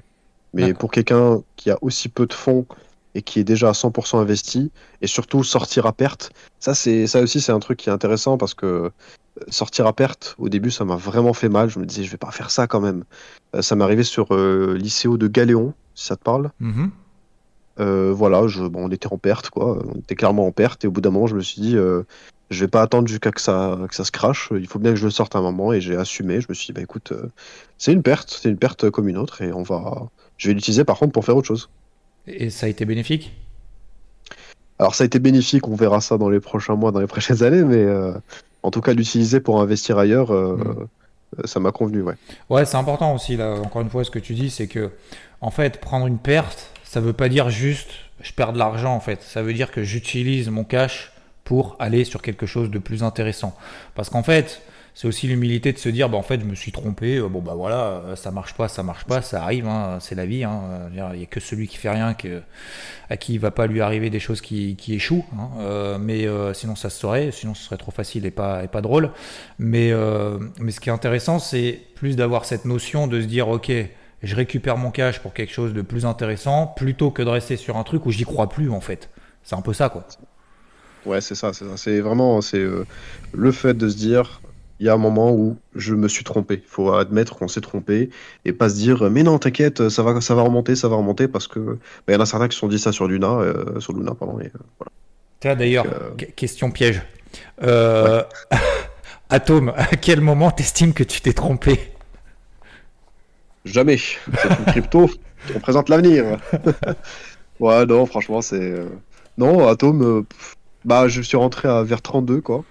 Mais d'accord. Pour quelqu'un qui a aussi peu de fonds et qui est déjà à 100% investi, et surtout sortir à perte, ça aussi c'est un truc qui est intéressant parce que sortir à perte, au début, ça m'a vraiment fait mal. Je me disais, je vais pas faire ça quand même. Ça m'est arrivé sur l'ICO de Galeon, si ça te parle. Mm-hmm. Voilà, on était en perte, quoi. On était clairement en perte, et au bout d'un moment, je me suis dit, je vais pas attendre jusqu'à que ça se crache. Il faut bien que je le sorte à un moment, et j'ai assumé. Je me suis dit, bah écoute, c'est une perte comme une autre, et je vais l'utiliser par contre pour faire autre chose. Et ça a été bénéfique ? Alors, ça a été bénéfique. On verra ça dans les prochains mois, dans les prochaines années, mais en tout cas, l'utiliser pour investir ailleurs, ça m'a convenu, ouais. Ouais, c'est important aussi là. Encore une fois, ce que tu dis, c'est que en fait, prendre une perte. Ça ne veut pas dire juste je perds de l'argent en fait, ça veut dire que j'utilise mon cash pour aller sur quelque chose de plus intéressant. Parce qu'en fait, c'est aussi l'humilité de se dire bah en fait je me suis trompé, bon bah voilà, ça marche pas, ça arrive, hein, c'est la vie, hein. Il y a que celui qui fait rien à qui il va pas lui arriver des choses qui échouent, hein. Sinon ça se saurait, sinon ce serait trop facile et pas drôle. Mais ce qui est intéressant, c'est plus d'avoir cette notion de se dire ok, je récupère mon cash pour quelque chose de plus intéressant plutôt que de rester sur un truc où j'y crois plus en fait. C'est un peu ça quoi. Ouais, c'est ça. C'est vraiment le fait de se dire il y a un moment où je me suis trompé. Il faut admettre qu'on s'est trompé et pas se dire mais non, t'inquiète, ça va remonter parce que y en a certains qui se sont dit ça sur Luna et voilà. Tiens, d'ailleurs, question piège. Ouais. Atom, à quel moment t'estimes que tu t'es trompé ? Jamais. C'est une crypto qui représente l'avenir. Ouais, non, franchement, c'est... Non, Atom, je suis rentré vers 32, quoi.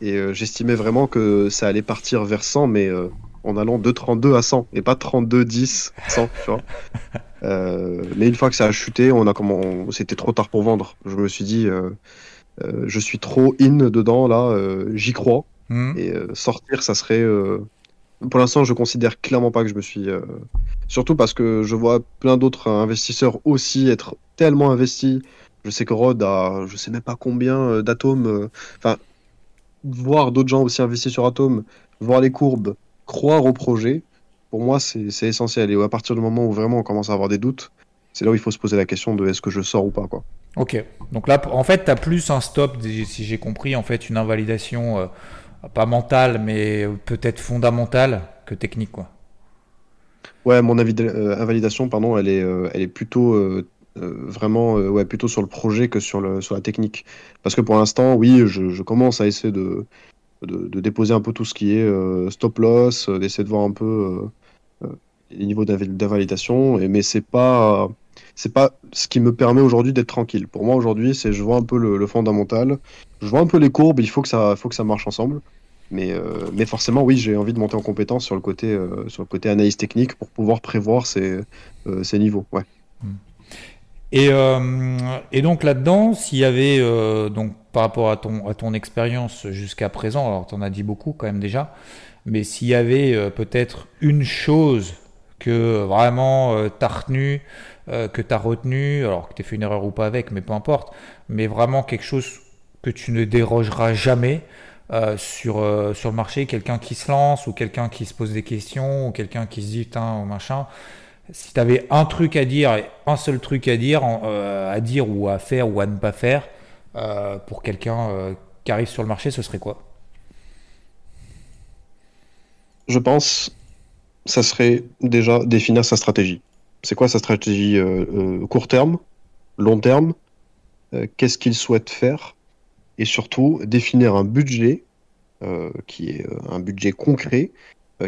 Et j'estimais vraiment que ça allait partir vers 100, mais en allant de 32 à 100, et pas 32, 10, 100, tu vois. Mais une fois que ça a chuté, c'était trop tard pour vendre. Je me suis dit, je suis trop in dedans, là, j'y crois. Mm. Et sortir, ça serait... Pour l'instant, je considère clairement pas que je me suis... Surtout parce que je vois plein d'autres investisseurs aussi être tellement investis. Je sais que Rod a, je sais même pas combien d'atomes... voir d'autres gens aussi investis sur Atom, voir les courbes, croire au projet, pour moi, c'est essentiel. Et à partir du moment où vraiment on commence à avoir des doutes, c'est là où il faut se poser la question de est-ce que je sors ou pas, quoi. Ok. Donc là, en fait, tu as plus un stop, si j'ai compris, en fait, une invalidation... pas mental, mais peut-être fondamental que technique, quoi. Ouais, mon invalidation, pardon, elle est plutôt vraiment, plutôt sur le projet que sur la technique. Parce que pour l'instant, oui, je commence à essayer de déposer un peu tout ce qui est stop loss, d'essayer de voir un peu les niveaux d'invalidation, mais c'est pas ce qui me permet aujourd'hui d'être tranquille. Pour moi aujourd'hui, c'est je vois un peu le fondamental, je vois un peu les courbes, il faut que ça marche ensemble. Mais forcément oui, j'ai envie de monter en compétence sur le côté analyse technique pour pouvoir prévoir ces niveaux, ouais. Et donc là-dedans, s'il y avait donc par rapport à ton expérience jusqu'à présent, alors tu en as dit beaucoup quand même déjà, mais s'il y avait peut-être une chose que vraiment t'as retenu, alors que t'aies fait une erreur ou pas avec, mais peu importe, mais vraiment quelque chose que tu ne dérogeras jamais sur le marché, quelqu'un qui se lance ou quelqu'un qui se pose des questions ou quelqu'un qui se dit putain machin, si t'avais un truc à dire et un seul truc à dire ou à faire ou à ne pas faire pour quelqu'un qui arrive sur le marché, ce serait quoi ? Je pense... ça serait déjà définir sa stratégie. C'est quoi sa stratégie court terme, long terme, qu'est-ce qu'il souhaite faire, et surtout définir un budget qui est un budget concret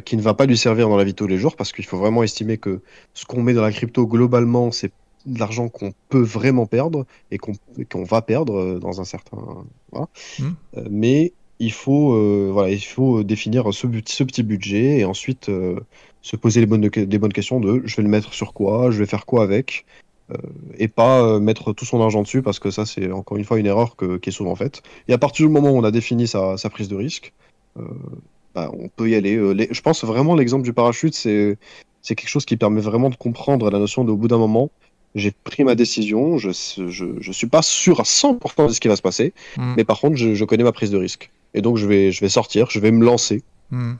qui ne va pas lui servir dans la vie de tous les jours, parce qu'il faut vraiment estimer que ce qu'on met dans la crypto globalement, c'est de l'argent qu'on peut vraiment perdre et qu'on va perdre dans un certain... Voilà. Mais... Il faut définir ce petit budget et ensuite se poser les bonnes questions de je vais le mettre sur quoi, je vais faire quoi avec, et pas mettre tout son argent dessus, parce que ça c'est encore une fois une erreur qui est souvent faite. Et à partir du moment où on a défini sa prise de risque, on peut y aller. Je pense vraiment l'exemple du parachute, c'est quelque chose qui permet vraiment de comprendre la notion de au bout d'un moment, j'ai pris ma décision, je suis pas sûr à 100% de ce qui va se passer, mais par contre je connais ma prise de risque. Et donc, je vais sortir, je vais me lancer. Ouais.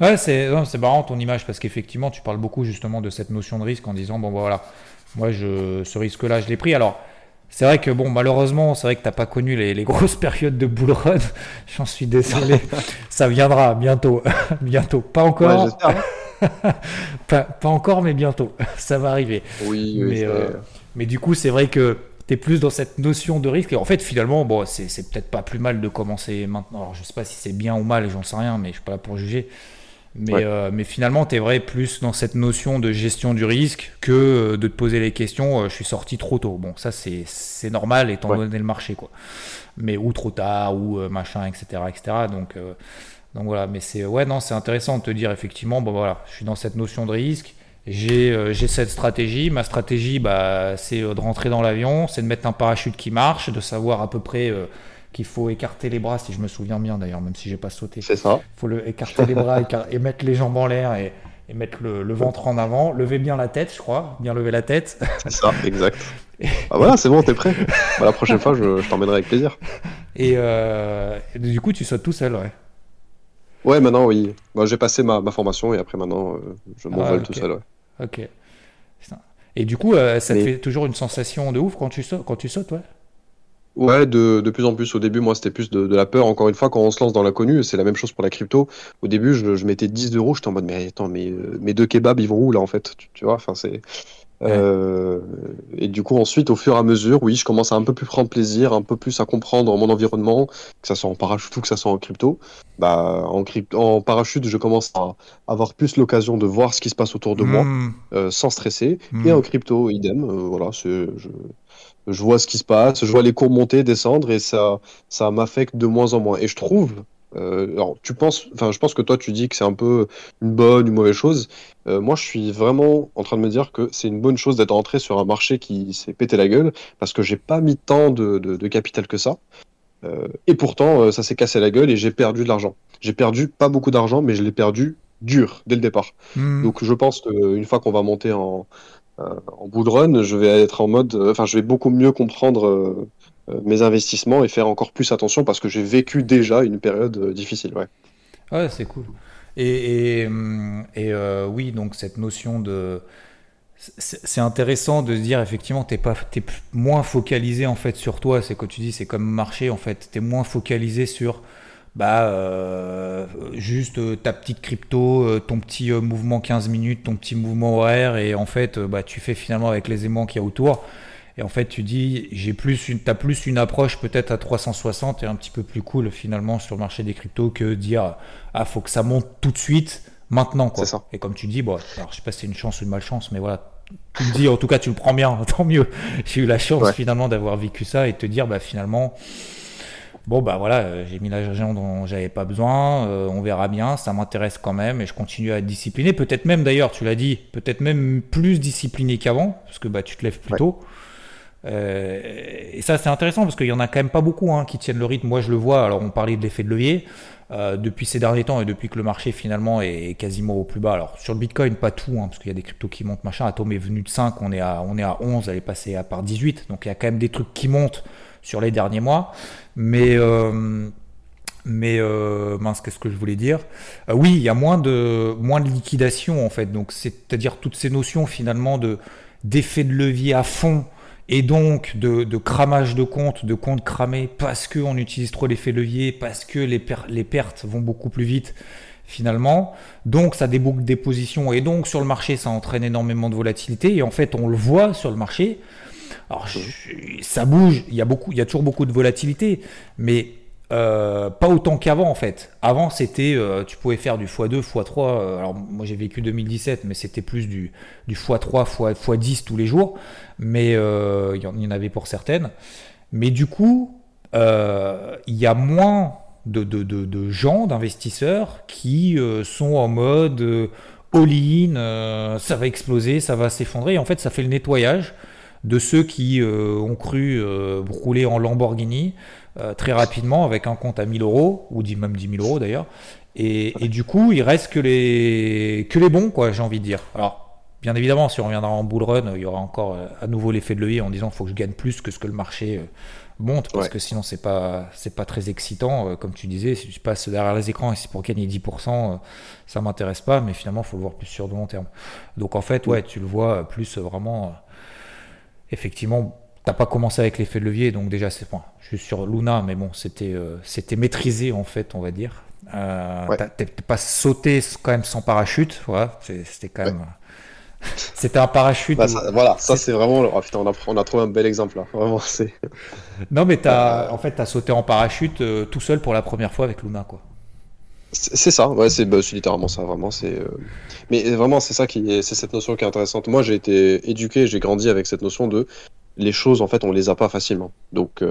Ouais, c'est marrant ton image, parce qu'effectivement, tu parles beaucoup justement de cette notion de risque en disant, bon, bah, voilà, moi, ce risque-là, je l'ai pris. Alors, c'est vrai que, bon, malheureusement, c'est vrai que tu n'as pas connu les grosses périodes de bull run. J'en suis désolé. Ça viendra bientôt. Bientôt. Pas encore. Ouais, j'espère. pas encore, mais bientôt. Ça va arriver. Oui, mais du coup, c'est vrai que t'es plus dans cette notion de risque, et en fait finalement bon, c'est peut-être pas plus mal de commencer maintenant. Alors je sais pas si c'est bien ou mal, j'en sais rien, mais je suis pas là pour juger, mais, ouais. Mais finalement t'es vrai plus dans cette notion de gestion du risque que de te poser les questions, je suis sorti trop tôt, bon ça c'est normal étant donné le marché quoi, mais ou trop tard ou machin etc. donc voilà, mais c'est c'est intéressant de te dire effectivement bon voilà, je suis dans cette notion de risque. J'ai cette stratégie. Ma stratégie, c'est de rentrer dans l'avion, c'est de mettre un parachute qui marche, de savoir à peu près qu'il faut écarter les bras, si je me souviens bien d'ailleurs, même si j'ai pas sauté. C'est ça. Il faut écarter les bras et mettre les jambes en l'air et mettre le ventre en avant, lever bien la tête, je crois, bien lever la tête. C'est ça, exact. Ah voilà, c'est bon, t'es prêt. Bah, la prochaine fois, je t'emmènerai avec plaisir. Et du coup, tu sautes tout seul, ouais. Ouais, maintenant, oui. Bah, j'ai passé ma formation et après, maintenant, je m'envole tout seul, ouais. Ok. Et du coup, ça te fait toujours une sensation de ouf quand tu sautes, ouais. Ouais, de plus en plus. Au début, moi, c'était plus de la peur. Encore une fois, quand on se lance dans l'inconnu, c'est la même chose pour la crypto. Au début, je mettais 10 euros, j'étais en mode, mais attends, mes deux kebabs, ils vont où, là, en fait, tu vois, enfin, c'est... Ouais. Et du coup, ensuite, au fur et à mesure, oui, je commence à un peu plus prendre plaisir, un peu plus à comprendre mon environnement, que ça soit en parachute ou que ça soit en crypto. Bah, en parachute, je commence à avoir plus l'occasion de voir ce qui se passe autour de moi, sans stresser. Et en crypto, idem. Voilà, je vois ce qui se passe, je vois les cours monter, descendre, et ça m'affecte de moins en moins. Et je trouve. Alors, je pense que toi tu dis que c'est un peu une bonne ou mauvaise chose. Moi, je suis vraiment en train de me dire que c'est une bonne chose d'être entré sur un marché qui s'est pété la gueule parce que j'ai pas mis tant de capital que ça. Et pourtant, ça s'est cassé la gueule et j'ai perdu de l'argent. J'ai perdu pas beaucoup d'argent, mais je l'ai perdu dur dès le départ. Donc, je pense qu'une fois qu'on va monter en bull run, je vais être en mode, je vais beaucoup mieux comprendre. Mes investissements et faire encore plus attention parce que j'ai vécu déjà une période difficile. Ouais, c'est cool. Et oui, donc cette notion de... C'est intéressant de se dire effectivement t'es moins focalisé en fait sur toi. C'est que tu dis, c'est comme marché en fait. T'es moins focalisé sur juste ta petite crypto, ton petit mouvement 15 minutes, ton petit mouvement horaire et en fait tu fais finalement avec les aimants qu'il y a autour. Et en fait, tu dis, t'as plus une approche peut-être à 360 et un petit peu plus cool finalement sur le marché des cryptos que dire faut que ça monte tout de suite maintenant quoi. C'est ça. Et comme tu dis, alors je sais pas si c'est une chance ou une malchance, mais voilà, tu me dis en tout cas tu le prends bien, tant mieux. J'ai eu la chance finalement d'avoir vécu ça et de te dire finalement j'ai mis l'argent dont j'avais pas besoin, on verra bien, ça m'intéresse quand même et je continue à être discipliné. Peut-être même d'ailleurs, tu l'as dit, peut-être même plus discipliné qu'avant parce que tu te lèves plus tôt. Et ça c'est intéressant parce qu'il y en a quand même pas beaucoup qui tiennent le rythme. Moi je le vois, alors on parlait de l'effet de levier depuis ces derniers temps et depuis que le marché finalement est quasiment au plus bas. Alors sur le Bitcoin pas tout parce qu'il y a des cryptos qui montent machin. Atom est venu de 5, on est à 11, elle est passée à par 18, donc il y a quand même des trucs qui montent sur les derniers mois. Mais mince, qu'est-ce que je voulais dire ? Oui, il y a moins de liquidation en fait, donc c'est-à-dire toutes ces notions finalement d'effet de levier à fond. Et donc, de cramage de comptes cramés, parce qu'on utilise trop l'effet levier, parce que les pertes vont beaucoup plus vite, finalement. Donc, ça déboucle des positions. Et donc, sur le marché, ça entraîne énormément de volatilité. Et en fait, on le voit sur le marché. Alors, ça bouge. Il y a toujours beaucoup de volatilité. Mais pas autant qu'avant, en fait. Avant, c'était, tu pouvais faire du x2, x3. Alors, moi, j'ai vécu 2017, mais c'était plus du x3, x10 tous les jours. Mais il y en avait pour certaines. Mais du coup, il y a moins de gens, d'investisseurs, qui sont en mode all-in, ça va exploser, ça va s'effondrer. Et en fait, ça fait le nettoyage de ceux qui ont cru rouler en Lamborghini très rapidement avec un compte à 1000 euros ou même 10 000 euros d'ailleurs et du coup il reste que les bons quoi, j'ai envie de dire. Alors bien évidemment si on reviendra en bull run il y aura encore à nouveau l'effet de levier en disant faut que je gagne plus que ce que le marché monte parce que sinon c'est pas très excitant comme tu disais. Si tu passes derrière les écrans et c'est pour gagner 10% ça m'intéresse pas, mais finalement faut le voir plus sur de long terme. Donc en fait tu le vois plus vraiment effectivement. T'as pas commencé avec l'effet de levier, donc déjà c'est bon. Je suis sur Luna, mais bon, c'était maîtrisé en fait, on va dire. T'es pas sauté quand même sans parachute, voilà. C'était quand même. C'était un parachute. C'est vraiment. Oh, putain, on a trouvé un bel exemple là. Vraiment, c'est. Non, mais t'as sauté en parachute tout seul pour la première fois avec Luna, quoi. C'est ça, c'est littéralement ça, vraiment. Mais vraiment, c'est cette notion qui est intéressante. Moi, j'ai été éduqué, j'ai grandi avec cette notion de les choses, en fait, on les a pas facilement. Donc,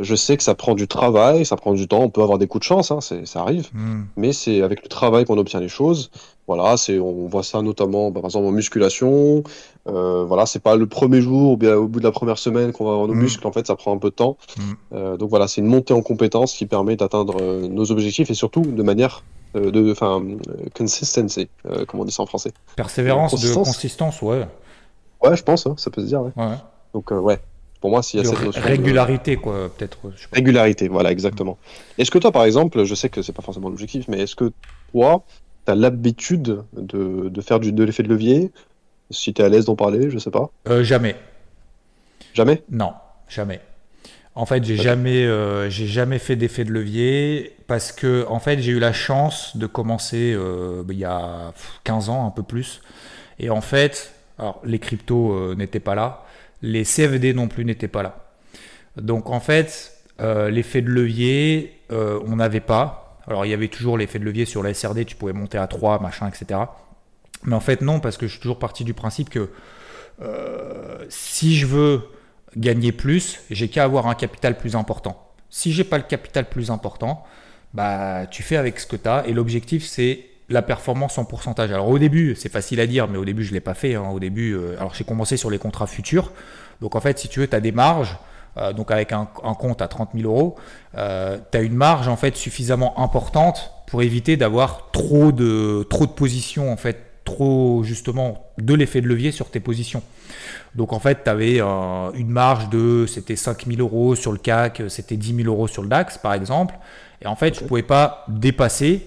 je sais que ça prend du travail, ça prend du temps. On peut avoir des coups de chance, hein, ça arrive. Mais c'est avec le travail qu'on obtient les choses. Voilà, on voit ça notamment, par exemple, en musculation. Voilà, c'est pas le premier jour ou bien au bout de la première semaine qu'on va avoir nos muscles. En fait, ça prend un peu de temps. Donc voilà, c'est une montée en compétences qui permet d'atteindre nos objectifs et surtout de manière consistency, comment on dit ça en français. Persévérance, consistance, ouais. Ouais, je pense, hein, ça peut se dire. Ouais. Donc, ouais, pour moi, s'il y a cette notion régularité, quoi, peut-être. Je sais pas. Régularité, voilà, exactement. Est-ce que toi, par exemple, je sais que c'est pas forcément l'objectif, mais est-ce que toi, t'as l'habitude de faire de l'effet de levier? Si t'es à l'aise d'en parler, je sais pas. Jamais. Jamais? Non, jamais. En fait, j'ai jamais fait d'effet de levier parce que, en fait, j'ai eu la chance de commencer il y a 15 ans, un peu plus. Et en fait, alors, les cryptos n'étaient pas là. Les CFD non plus n'étaient pas là. Donc en fait, l'effet de levier, on n'avait pas. Alors il y avait toujours l'effet de levier sur la SRD, tu pouvais monter à 3, machin, etc. Mais en fait non, parce que je suis toujours parti du principe que si je veux gagner plus, j'ai qu'à avoir un capital plus important. Si j'ai pas le capital plus important, bah tu fais avec ce que tu as. Et l'objectif, c'est la performance en pourcentage. Alors au début, c'est facile à dire, mais au début, je ne l'ai pas fait. Hein. Au début, alors j'ai commencé sur les contrats futurs. Donc en fait, si tu veux, tu as des marges. Donc avec un compte à 30 000 euros, tu as une marge en fait suffisamment importante pour éviter d'avoir trop de positions, en fait, trop justement de l'effet de levier sur tes positions. Donc en fait, tu avais une marge c'était 5 000 euros sur le CAC, c'était 10 000 euros sur le DAX par exemple. Et en fait, je ne pouvais pas dépasser...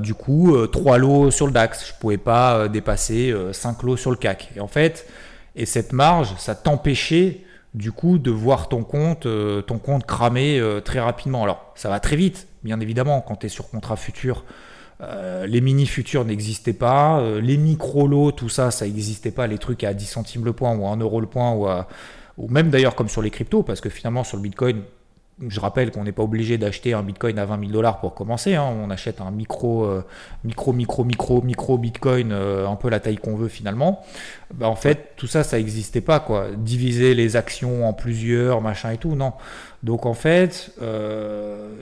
du coup, 3 lots sur le DAX, je ne pouvais pas dépasser 5 lots sur le CAC. Et en fait, cette marge, ça t'empêchait du coup de voir ton compte cramer très rapidement. Alors, ça va très vite, bien évidemment, quand tu es sur contrat futur. Les mini-futurs n'existaient pas, les micro-lots, tout ça, ça n'existait pas. Les trucs à 10 centimes le point ou à 1 euro le point ou même d'ailleurs comme sur les cryptos, parce que finalement sur le Bitcoin, je rappelle qu'on n'est pas obligé d'acheter un Bitcoin à 20 000 dollars pour commencer. Hein. On achète un micro Bitcoin, un peu la taille qu'on veut finalement. Bah, en fait, tout ça, ça n'existait pas, quoi. Diviser les actions en plusieurs, machin et tout, non. Donc en fait,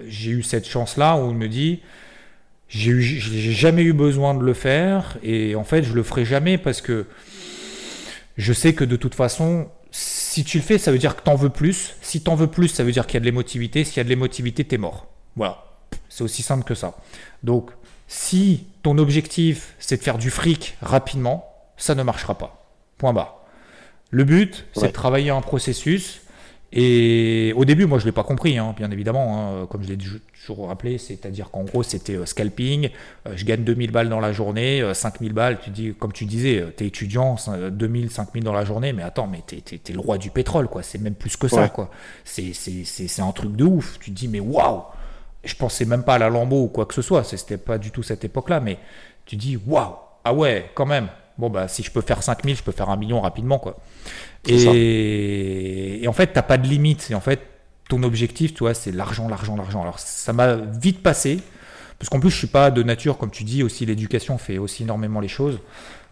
j'ai eu cette chance-là où il me dit, j'ai jamais eu besoin de le faire et en fait, je le ferai jamais parce que je sais que de toute façon, si tu le fais, ça veut dire que t'en veux plus. Si t'en veux plus, ça veut dire qu'il y a de l'émotivité. S'il y a de l'émotivité, t'es mort. Voilà. C'est aussi simple que ça. Donc, si ton objectif, c'est de faire du fric rapidement, ça ne marchera pas. Point barre. Le but, c'est de travailler un processus. Et au début, moi, je ne l'ai pas compris, hein, bien évidemment. Hein, comme je l'ai toujours rappelé, c'est-à-dire qu'en gros, c'était scalping. Je gagne 2000 balles dans la journée, 5000 balles. Comme tu disais, t'es étudiant, 2000, 5000 dans la journée. Mais attends, mais t'es le roi du pétrole, quoi. C'est même plus que ça, quoi. C'est un truc de ouf. Tu te dis, mais waouh, je pensais même pas à la Lambo ou quoi que ce soit. C'était pas du tout cette époque-là. Mais tu te dis, waouh, ah ouais, quand même. Bon, bah, si je peux faire 5000, je peux faire 1 million rapidement, quoi. Et en fait, t'as pas de limite. Et en fait, ton objectif, tu vois, c'est l'argent. Alors, ça m'a vite passé. Parce qu'en plus, je suis pas de nature, comme tu dis, aussi l'éducation fait aussi énormément les choses.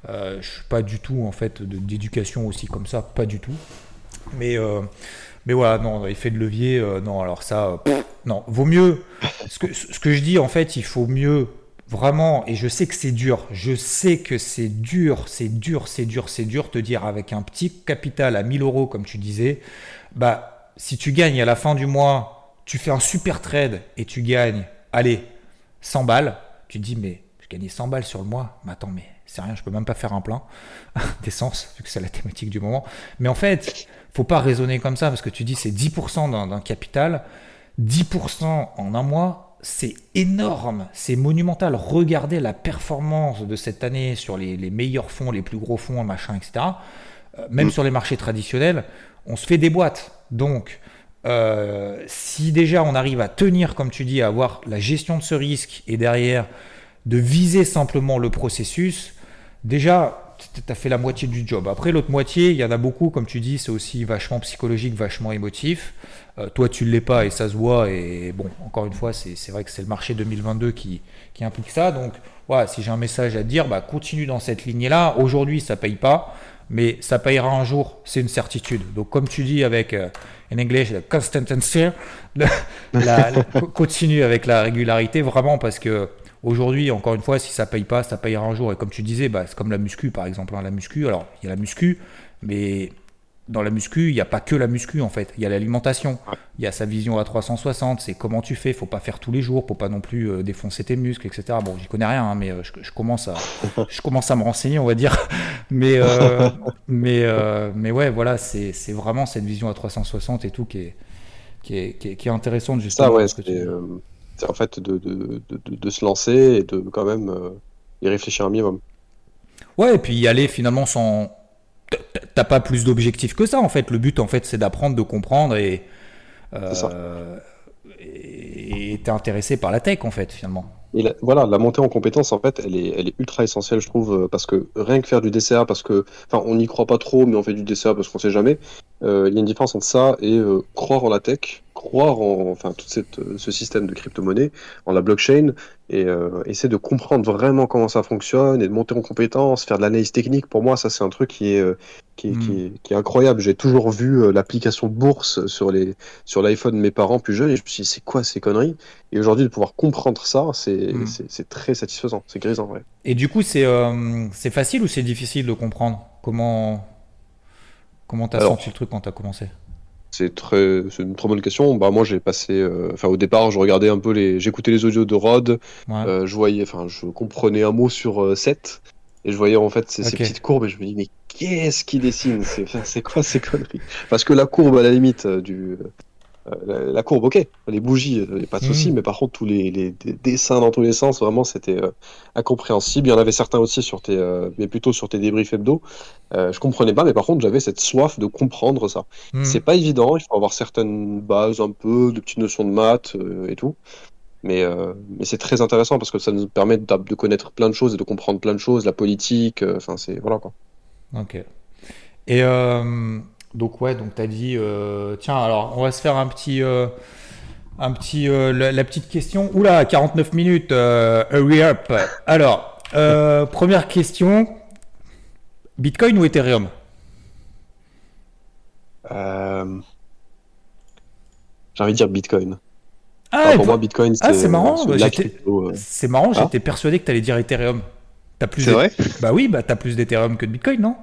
Je suis pas du tout, en fait, d'éducation aussi comme ça, pas du tout. Mais voilà, non, effet de levier, non, alors ça, non, vaut mieux. Ce que je dis, en fait, il faut mieux. Vraiment, et je sais que c'est dur, c'est dur te dire avec un petit capital à 1000 euros comme tu disais, bah si tu gagnes à la fin du mois, tu fais un super trade et tu gagnes, allez, 100 balles, tu te dis mais je gagnais 100 balles sur le mois, mais attends mais c'est rien, je peux même pas faire un plein d'essence vu que c'est la thématique du moment, mais en fait, faut pas raisonner comme ça parce que tu dis c'est 10% d'un capital, 10% en un mois. C'est énorme, c'est monumental. Regardez la performance de cette année sur les meilleurs fonds, les plus gros fonds, machin, etc. Même sur les marchés traditionnels, on se fait des boîtes. Donc, si déjà on arrive à tenir, comme tu dis, à avoir la gestion de ce risque et derrière de viser simplement le processus, déjà, tu as fait la moitié du job. Après, l'autre moitié, il y en a beaucoup, comme tu dis, c'est aussi vachement psychologique, vachement émotif. Toi, tu ne l'es pas et ça se voit. Et bon, encore une fois, c'est vrai que c'est le marché 2022 qui implique ça. Donc, voilà, si j'ai un message à te dire, bah, continue dans cette lignée-là. Aujourd'hui, ça ne paye pas. mais ça payera un jour, c'est une certitude. Donc comme tu dis avec en anglais, la consistency, continue avec la régularité vraiment, parce que aujourd'hui, encore une fois, si ça paye pas, ça payera un jour. Et comme tu disais, bah, c'est comme la muscu par exemple, hein, la muscu. Alors il y a la muscu, mais dans la muscu, il n'y a pas que la muscu en fait, il y a l'alimentation, il y a sa vision à 360, c'est comment tu fais, faut pas faire tous les jours, faut pas non plus défoncer tes muscles, etc. Bon, j'y connais rien, hein, mais je commence à me renseigner, on va dire. Mais ouais, voilà, c'est vraiment cette vision à 360 et tout qui est intéressante justement. Ça, ouais, c'est en fait de se lancer et de quand même y réfléchir un minimum. Ouais, et puis y aller finalement sans... T'as pas plus d'objectifs que ça en fait. Le but en fait c'est d'apprendre, de comprendre et t'es intéressé par la tech en fait finalement. Et la montée en compétence en fait elle est ultra essentielle je trouve, parce que rien que faire du DCA, parce que enfin on n'y croit pas trop mais on fait du DCA parce qu'on sait jamais. Il y a une différence entre ça et croire en la tech, croire en enfin tout ce système de crypto-monnaie, en la blockchain, et essayer de comprendre vraiment comment ça fonctionne et de monter en compétences, faire de l'analyse technique. Pour moi ça c'est un truc qui est incroyable. J'ai toujours vu l'application bourse sur l'iPhone de mes parents plus jeunes et je me suis dit c'est quoi ces conneries, et aujourd'hui de pouvoir comprendre ça c'est très satisfaisant, c'est grisant. Ouais. Et du coup c'est facile ou c'est difficile de comprendre comment t'as senti le truc quand t'as commencé? C'est une très bonne question. Bah moi j'ai passé, enfin au départ je regardais un peu j'écoutais les audios de Rod, ouais. Je voyais, enfin je comprenais un mot sur 7 et je voyais en fait ces petites courbes et je me dis mais qu'est-ce qu'il dessine, c'est quoi ces conneries? Parce que la courbe à la limite la courbe, ok, les bougies, pas de souci, mais par contre tous les dessins dans tous les sens, vraiment c'était incompréhensible. Il y en avait certains aussi mais plutôt sur tes débriefs hebdo. Je comprenais pas, mais par contre j'avais cette soif de comprendre ça. C'est pas évident, il faut avoir certaines bases un peu, de petites notions de maths et tout. Mais c'est très intéressant parce que ça nous permet de connaître plein de choses et de comprendre plein de choses, la politique, enfin c'est voilà quoi. Ok. Et donc ouais, donc t'as dit tiens alors on va se faire un petit la petite question. Oula, 49 minutes, hurry up. Alors première question, Bitcoin ou Ethereum? J'ai envie de dire Bitcoin. Ah enfin, pour moi Bitcoin c'est marrant, c'est marrant, j'étais persuadé que t'allais dire Ethereum. Vrai bah oui, bah t'as plus d'Ethereum que de Bitcoin, non?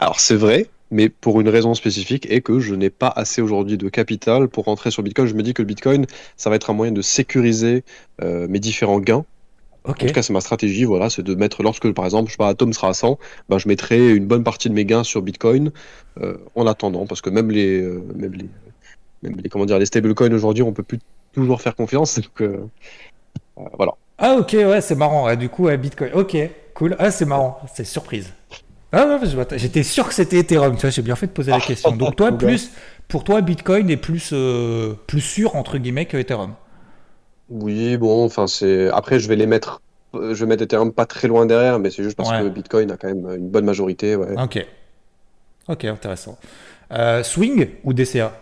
Alors c'est vrai, mais pour une raison spécifique, et que je n'ai pas assez aujourd'hui de capital pour rentrer sur Bitcoin. Je me dis que le Bitcoin, ça va être un moyen de sécuriser mes différents gains. Okay. En tout cas, c'est ma stratégie, voilà, c'est de mettre, lorsque par exemple, je sais pas, Atom sera à 100, ben, je mettrai une bonne partie de mes gains sur Bitcoin en attendant, parce que même les comment dire, les stablecoins aujourd'hui, on peut plus toujours faire confiance, donc voilà. Ah ok, ouais, c'est marrant, du coup, Bitcoin, ok, cool, ah c'est marrant, c'est surprise. Ah ouais, j'étais sûr que c'était Ethereum, tu vois, j'ai bien fait de poser la question. Donc toi, pour toi, Bitcoin est plus sûr entre guillemets que Ethereum. Oui, bon, enfin c'est. Après, je vais mettre Ethereum pas très loin derrière, mais c'est juste parce que Bitcoin a quand même une bonne majorité. Ouais. Ok, intéressant. Swing ou DCA?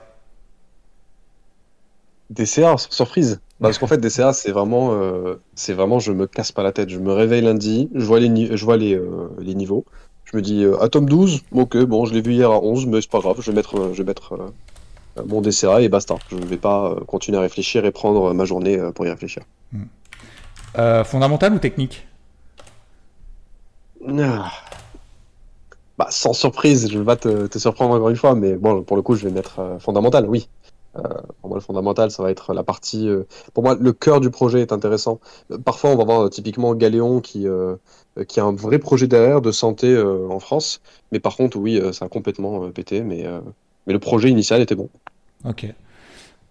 DCA, surprise. Parce qu'en fait, DCA, c'est vraiment, je me casse pas la tête. Je me réveille lundi, je vois les niveaux. Je me dis Atom 12, ok, bon, je l'ai vu hier à 11, mais c'est pas grave, je vais mettre mon DCA et basta. Je ne vais pas continuer à réfléchir et prendre ma journée pour y réfléchir. Fondamental ou technique? Bah, sans surprise, je ne vais pas te surprendre encore une fois, mais bon, pour le coup, je vais mettre fondamental, oui. Pour moi, le fondamental, ça va être la partie. Pour moi, le cœur du projet est intéressant. Parfois, on va voir typiquement Galeon qui a un vrai projet derrière de santé en France. Mais par contre, oui, ça a complètement pété. Mais le projet initial était bon. Ok.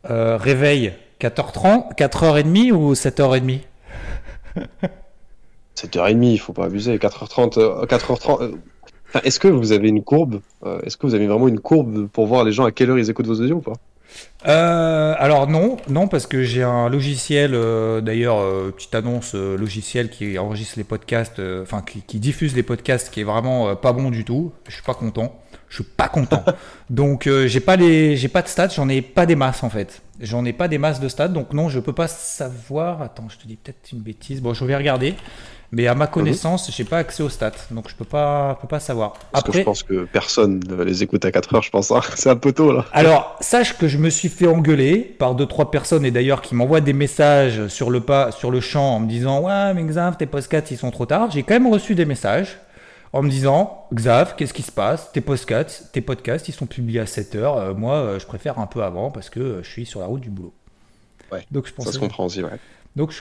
Réveil 4h30, 4h30 ou 7h30 ? 7h30, il ne faut pas abuser. 4h30. Enfin, est-ce que vous avez une courbe ? Est-ce que vous avez vraiment une courbe pour voir les gens à quelle heure ils écoutent vos audios ou pas ? Alors non, parce que j'ai un logiciel, d'ailleurs, petite annonce, logiciel qui enregistre les podcasts, enfin qui diffuse les podcasts, qui est vraiment pas bon du tout. Je suis pas content. Donc j'ai pas de stats, j'en ai pas des masses en fait. J'en ai pas des masses de stats, donc non, je peux pas savoir. Attends, je te dis peut-être une bêtise. Bon, je vais regarder. Mais à ma connaissance, j'ai pas accès aux stats, donc je peux pas savoir. Après, que je pense que personne ne les écoute à 4 heures, je pense. Hein. C'est un peu tôt, là. Alors, sache que je me suis fait engueuler par 2-3 personnes, et d'ailleurs qui m'envoient des messages sur le champ en me disant « Ouais, mais Xav, tes podcasts, ils sont trop tard. » J'ai quand même reçu des messages en me disant « Xav, qu'est-ce qui se passe? Tes podcasts, ils sont publiés à 7 heures. Moi, je préfère un peu avant parce que je suis sur la route du boulot. » Ouais, donc, je pense ça se comprend aussi, ouais. Donc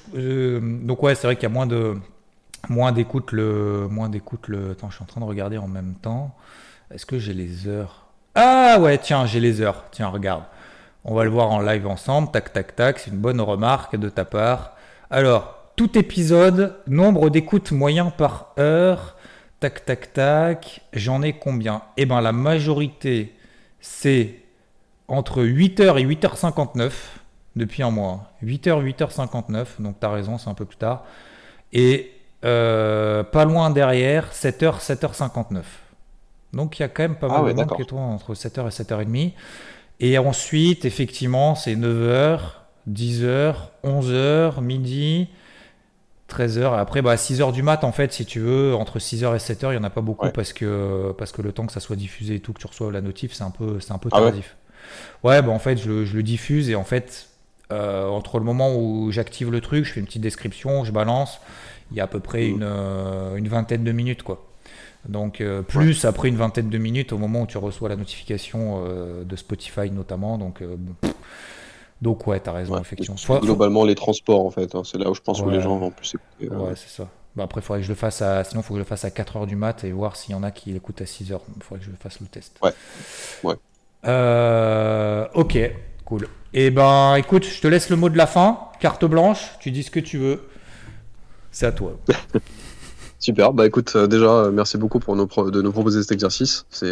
ouais, c'est vrai qu'il y a moins d'écoute. Attends, je suis en train de regarder en même temps. Est-ce que j'ai les heures? Ah ouais, tiens, j'ai les heures. Tiens, regarde. On va le voir en live ensemble. Tac, tac, tac. C'est une bonne remarque de ta part. Alors, tout épisode, nombre d'écoutes moyen par heure. Tac, tac, tac. J'en ai combien? Eh ben, la majorité, c'est entre 8h et 8h59 depuis un mois. 8h, 8h59. Donc, t'as raison, c'est un peu plus tard. Et pas loin derrière, 7h, 7h59. Donc, il y a quand même pas mal de monde qui est entre 7h et 7h30. Et ensuite, effectivement, c'est 9h, 10h, 11h, midi, 13h. Après, 6h du mat, en fait, si tu veux, entre 6h et 7h, il n'y en a pas beaucoup parce que le temps que ça soit diffusé et tout, que tu reçois la notif, c'est un peu tardif. Ouais, en fait, je le diffuse et en fait, entre le moment où j'active le truc, je fais une petite description, je balance. Il y a à peu près une vingtaine de minutes, quoi. Donc, plus après une vingtaine de minutes au moment où tu reçois la notification de Spotify, notamment. Donc, Donc ouais, t'as raison, effectivement. Globalement, les transports, en fait. Hein, c'est là où je pense que les gens vont plus écouter. Ouais, c'est ça. Après, sinon, il faut que je le fasse à 4h du mat et voir s'il y en a qui l'écoutent à 6h. Il faudrait que je fasse le test. Ouais. Ok, cool. Et écoute, je te laisse le mot de la fin. Carte blanche, tu dis ce que tu veux. C'est à toi. Super. Écoute, déjà, merci beaucoup de nous proposer cet exercice. C'est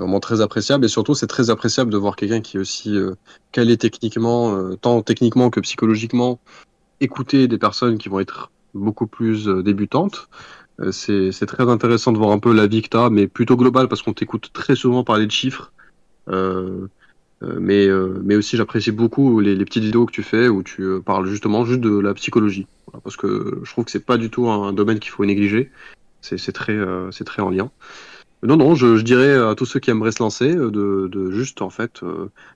vraiment très appréciable et surtout, c'est très appréciable de voir quelqu'un qui est aussi calé techniquement, tant techniquement que psychologiquement, écouter des personnes qui vont être beaucoup plus débutantes. C'est très intéressant de voir un peu l'avis que tu as, mais plutôt global parce qu'on t'écoute très souvent parler de chiffres. Mais aussi j'apprécie beaucoup les petites vidéos que tu fais où tu parles juste de la psychologie, parce que je trouve que c'est pas du tout un domaine qu'il faut négliger, c'est très en lien. Non, je dirais à tous ceux qui aimeraient se lancer de juste en fait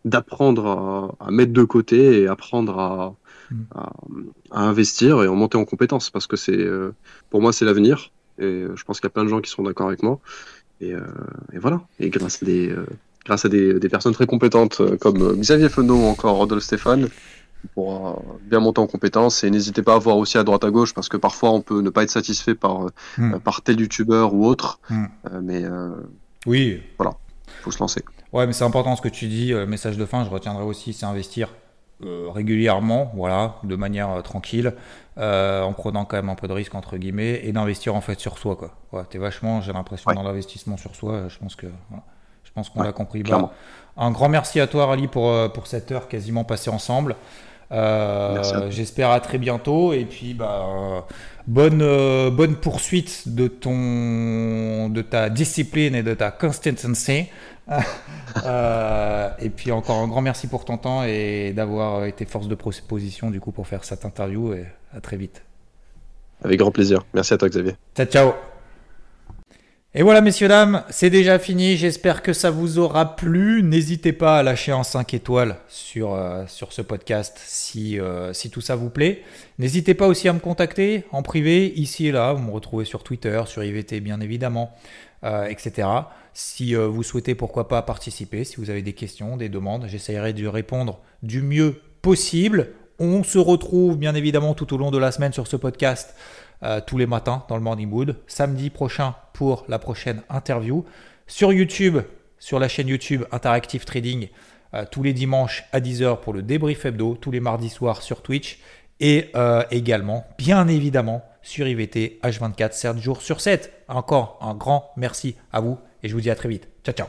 d'apprendre à mettre de côté et apprendre à investir et en monter en compétences, parce que pour moi c'est l'avenir et je pense qu'il y a plein de gens qui sont d'accord avec moi et voilà, et grâce à des personnes très compétentes comme Xavier Fenot ou encore Rodolphe Stéphane, pour bien monter en compétences. Et n'hésitez pas à voir aussi à droite à gauche, parce que parfois on peut ne pas être satisfait par tel youtubeur ou autre. Oui. Voilà, faut se lancer. Ouais, mais c'est important ce que tu dis. Message de fin, je retiendrai aussi, c'est investir régulièrement, voilà, de manière tranquille, en prenant quand même un peu de risque entre guillemets, et d'investir en fait sur soi, quoi. Ouais, t'es vachement, j'ai l'impression, dans l'investissement sur soi. Je pense qu'on l'a compris. Un grand merci à toi, Rally, pour cette heure quasiment passée ensemble. J'espère à très bientôt. Et puis, bonne poursuite de ta discipline et de ta consistency. Et puis, encore un grand merci pour ton temps et d'avoir été force de proposition du coup, pour faire cette interview. Et à très vite. Avec grand plaisir. Merci à toi, Xavier. Ciao. Et voilà, messieurs, dames, c'est déjà fini. J'espère que ça vous aura plu. N'hésitez pas à lâcher un 5 étoiles sur ce podcast si tout ça vous plaît. N'hésitez pas aussi à me contacter en privé, ici et là. Vous me retrouvez sur Twitter, sur IVT, bien évidemment, etc. Si vous souhaitez, pourquoi pas, participer. Si vous avez des questions, des demandes, j'essaierai de répondre du mieux possible. On se retrouve, bien évidemment, tout au long de la semaine sur ce podcast. Tous les matins dans le Morning Mood. Samedi prochain pour la prochaine interview. Sur YouTube, sur la chaîne YouTube Interactive Trading, tous les dimanches à 10h pour le débrief hebdo, tous les mardis soirs sur Twitch et également, bien évidemment, sur IVT H24, 7 jours sur 7. Encore un grand merci à vous et je vous dis à très vite. Ciao, ciao.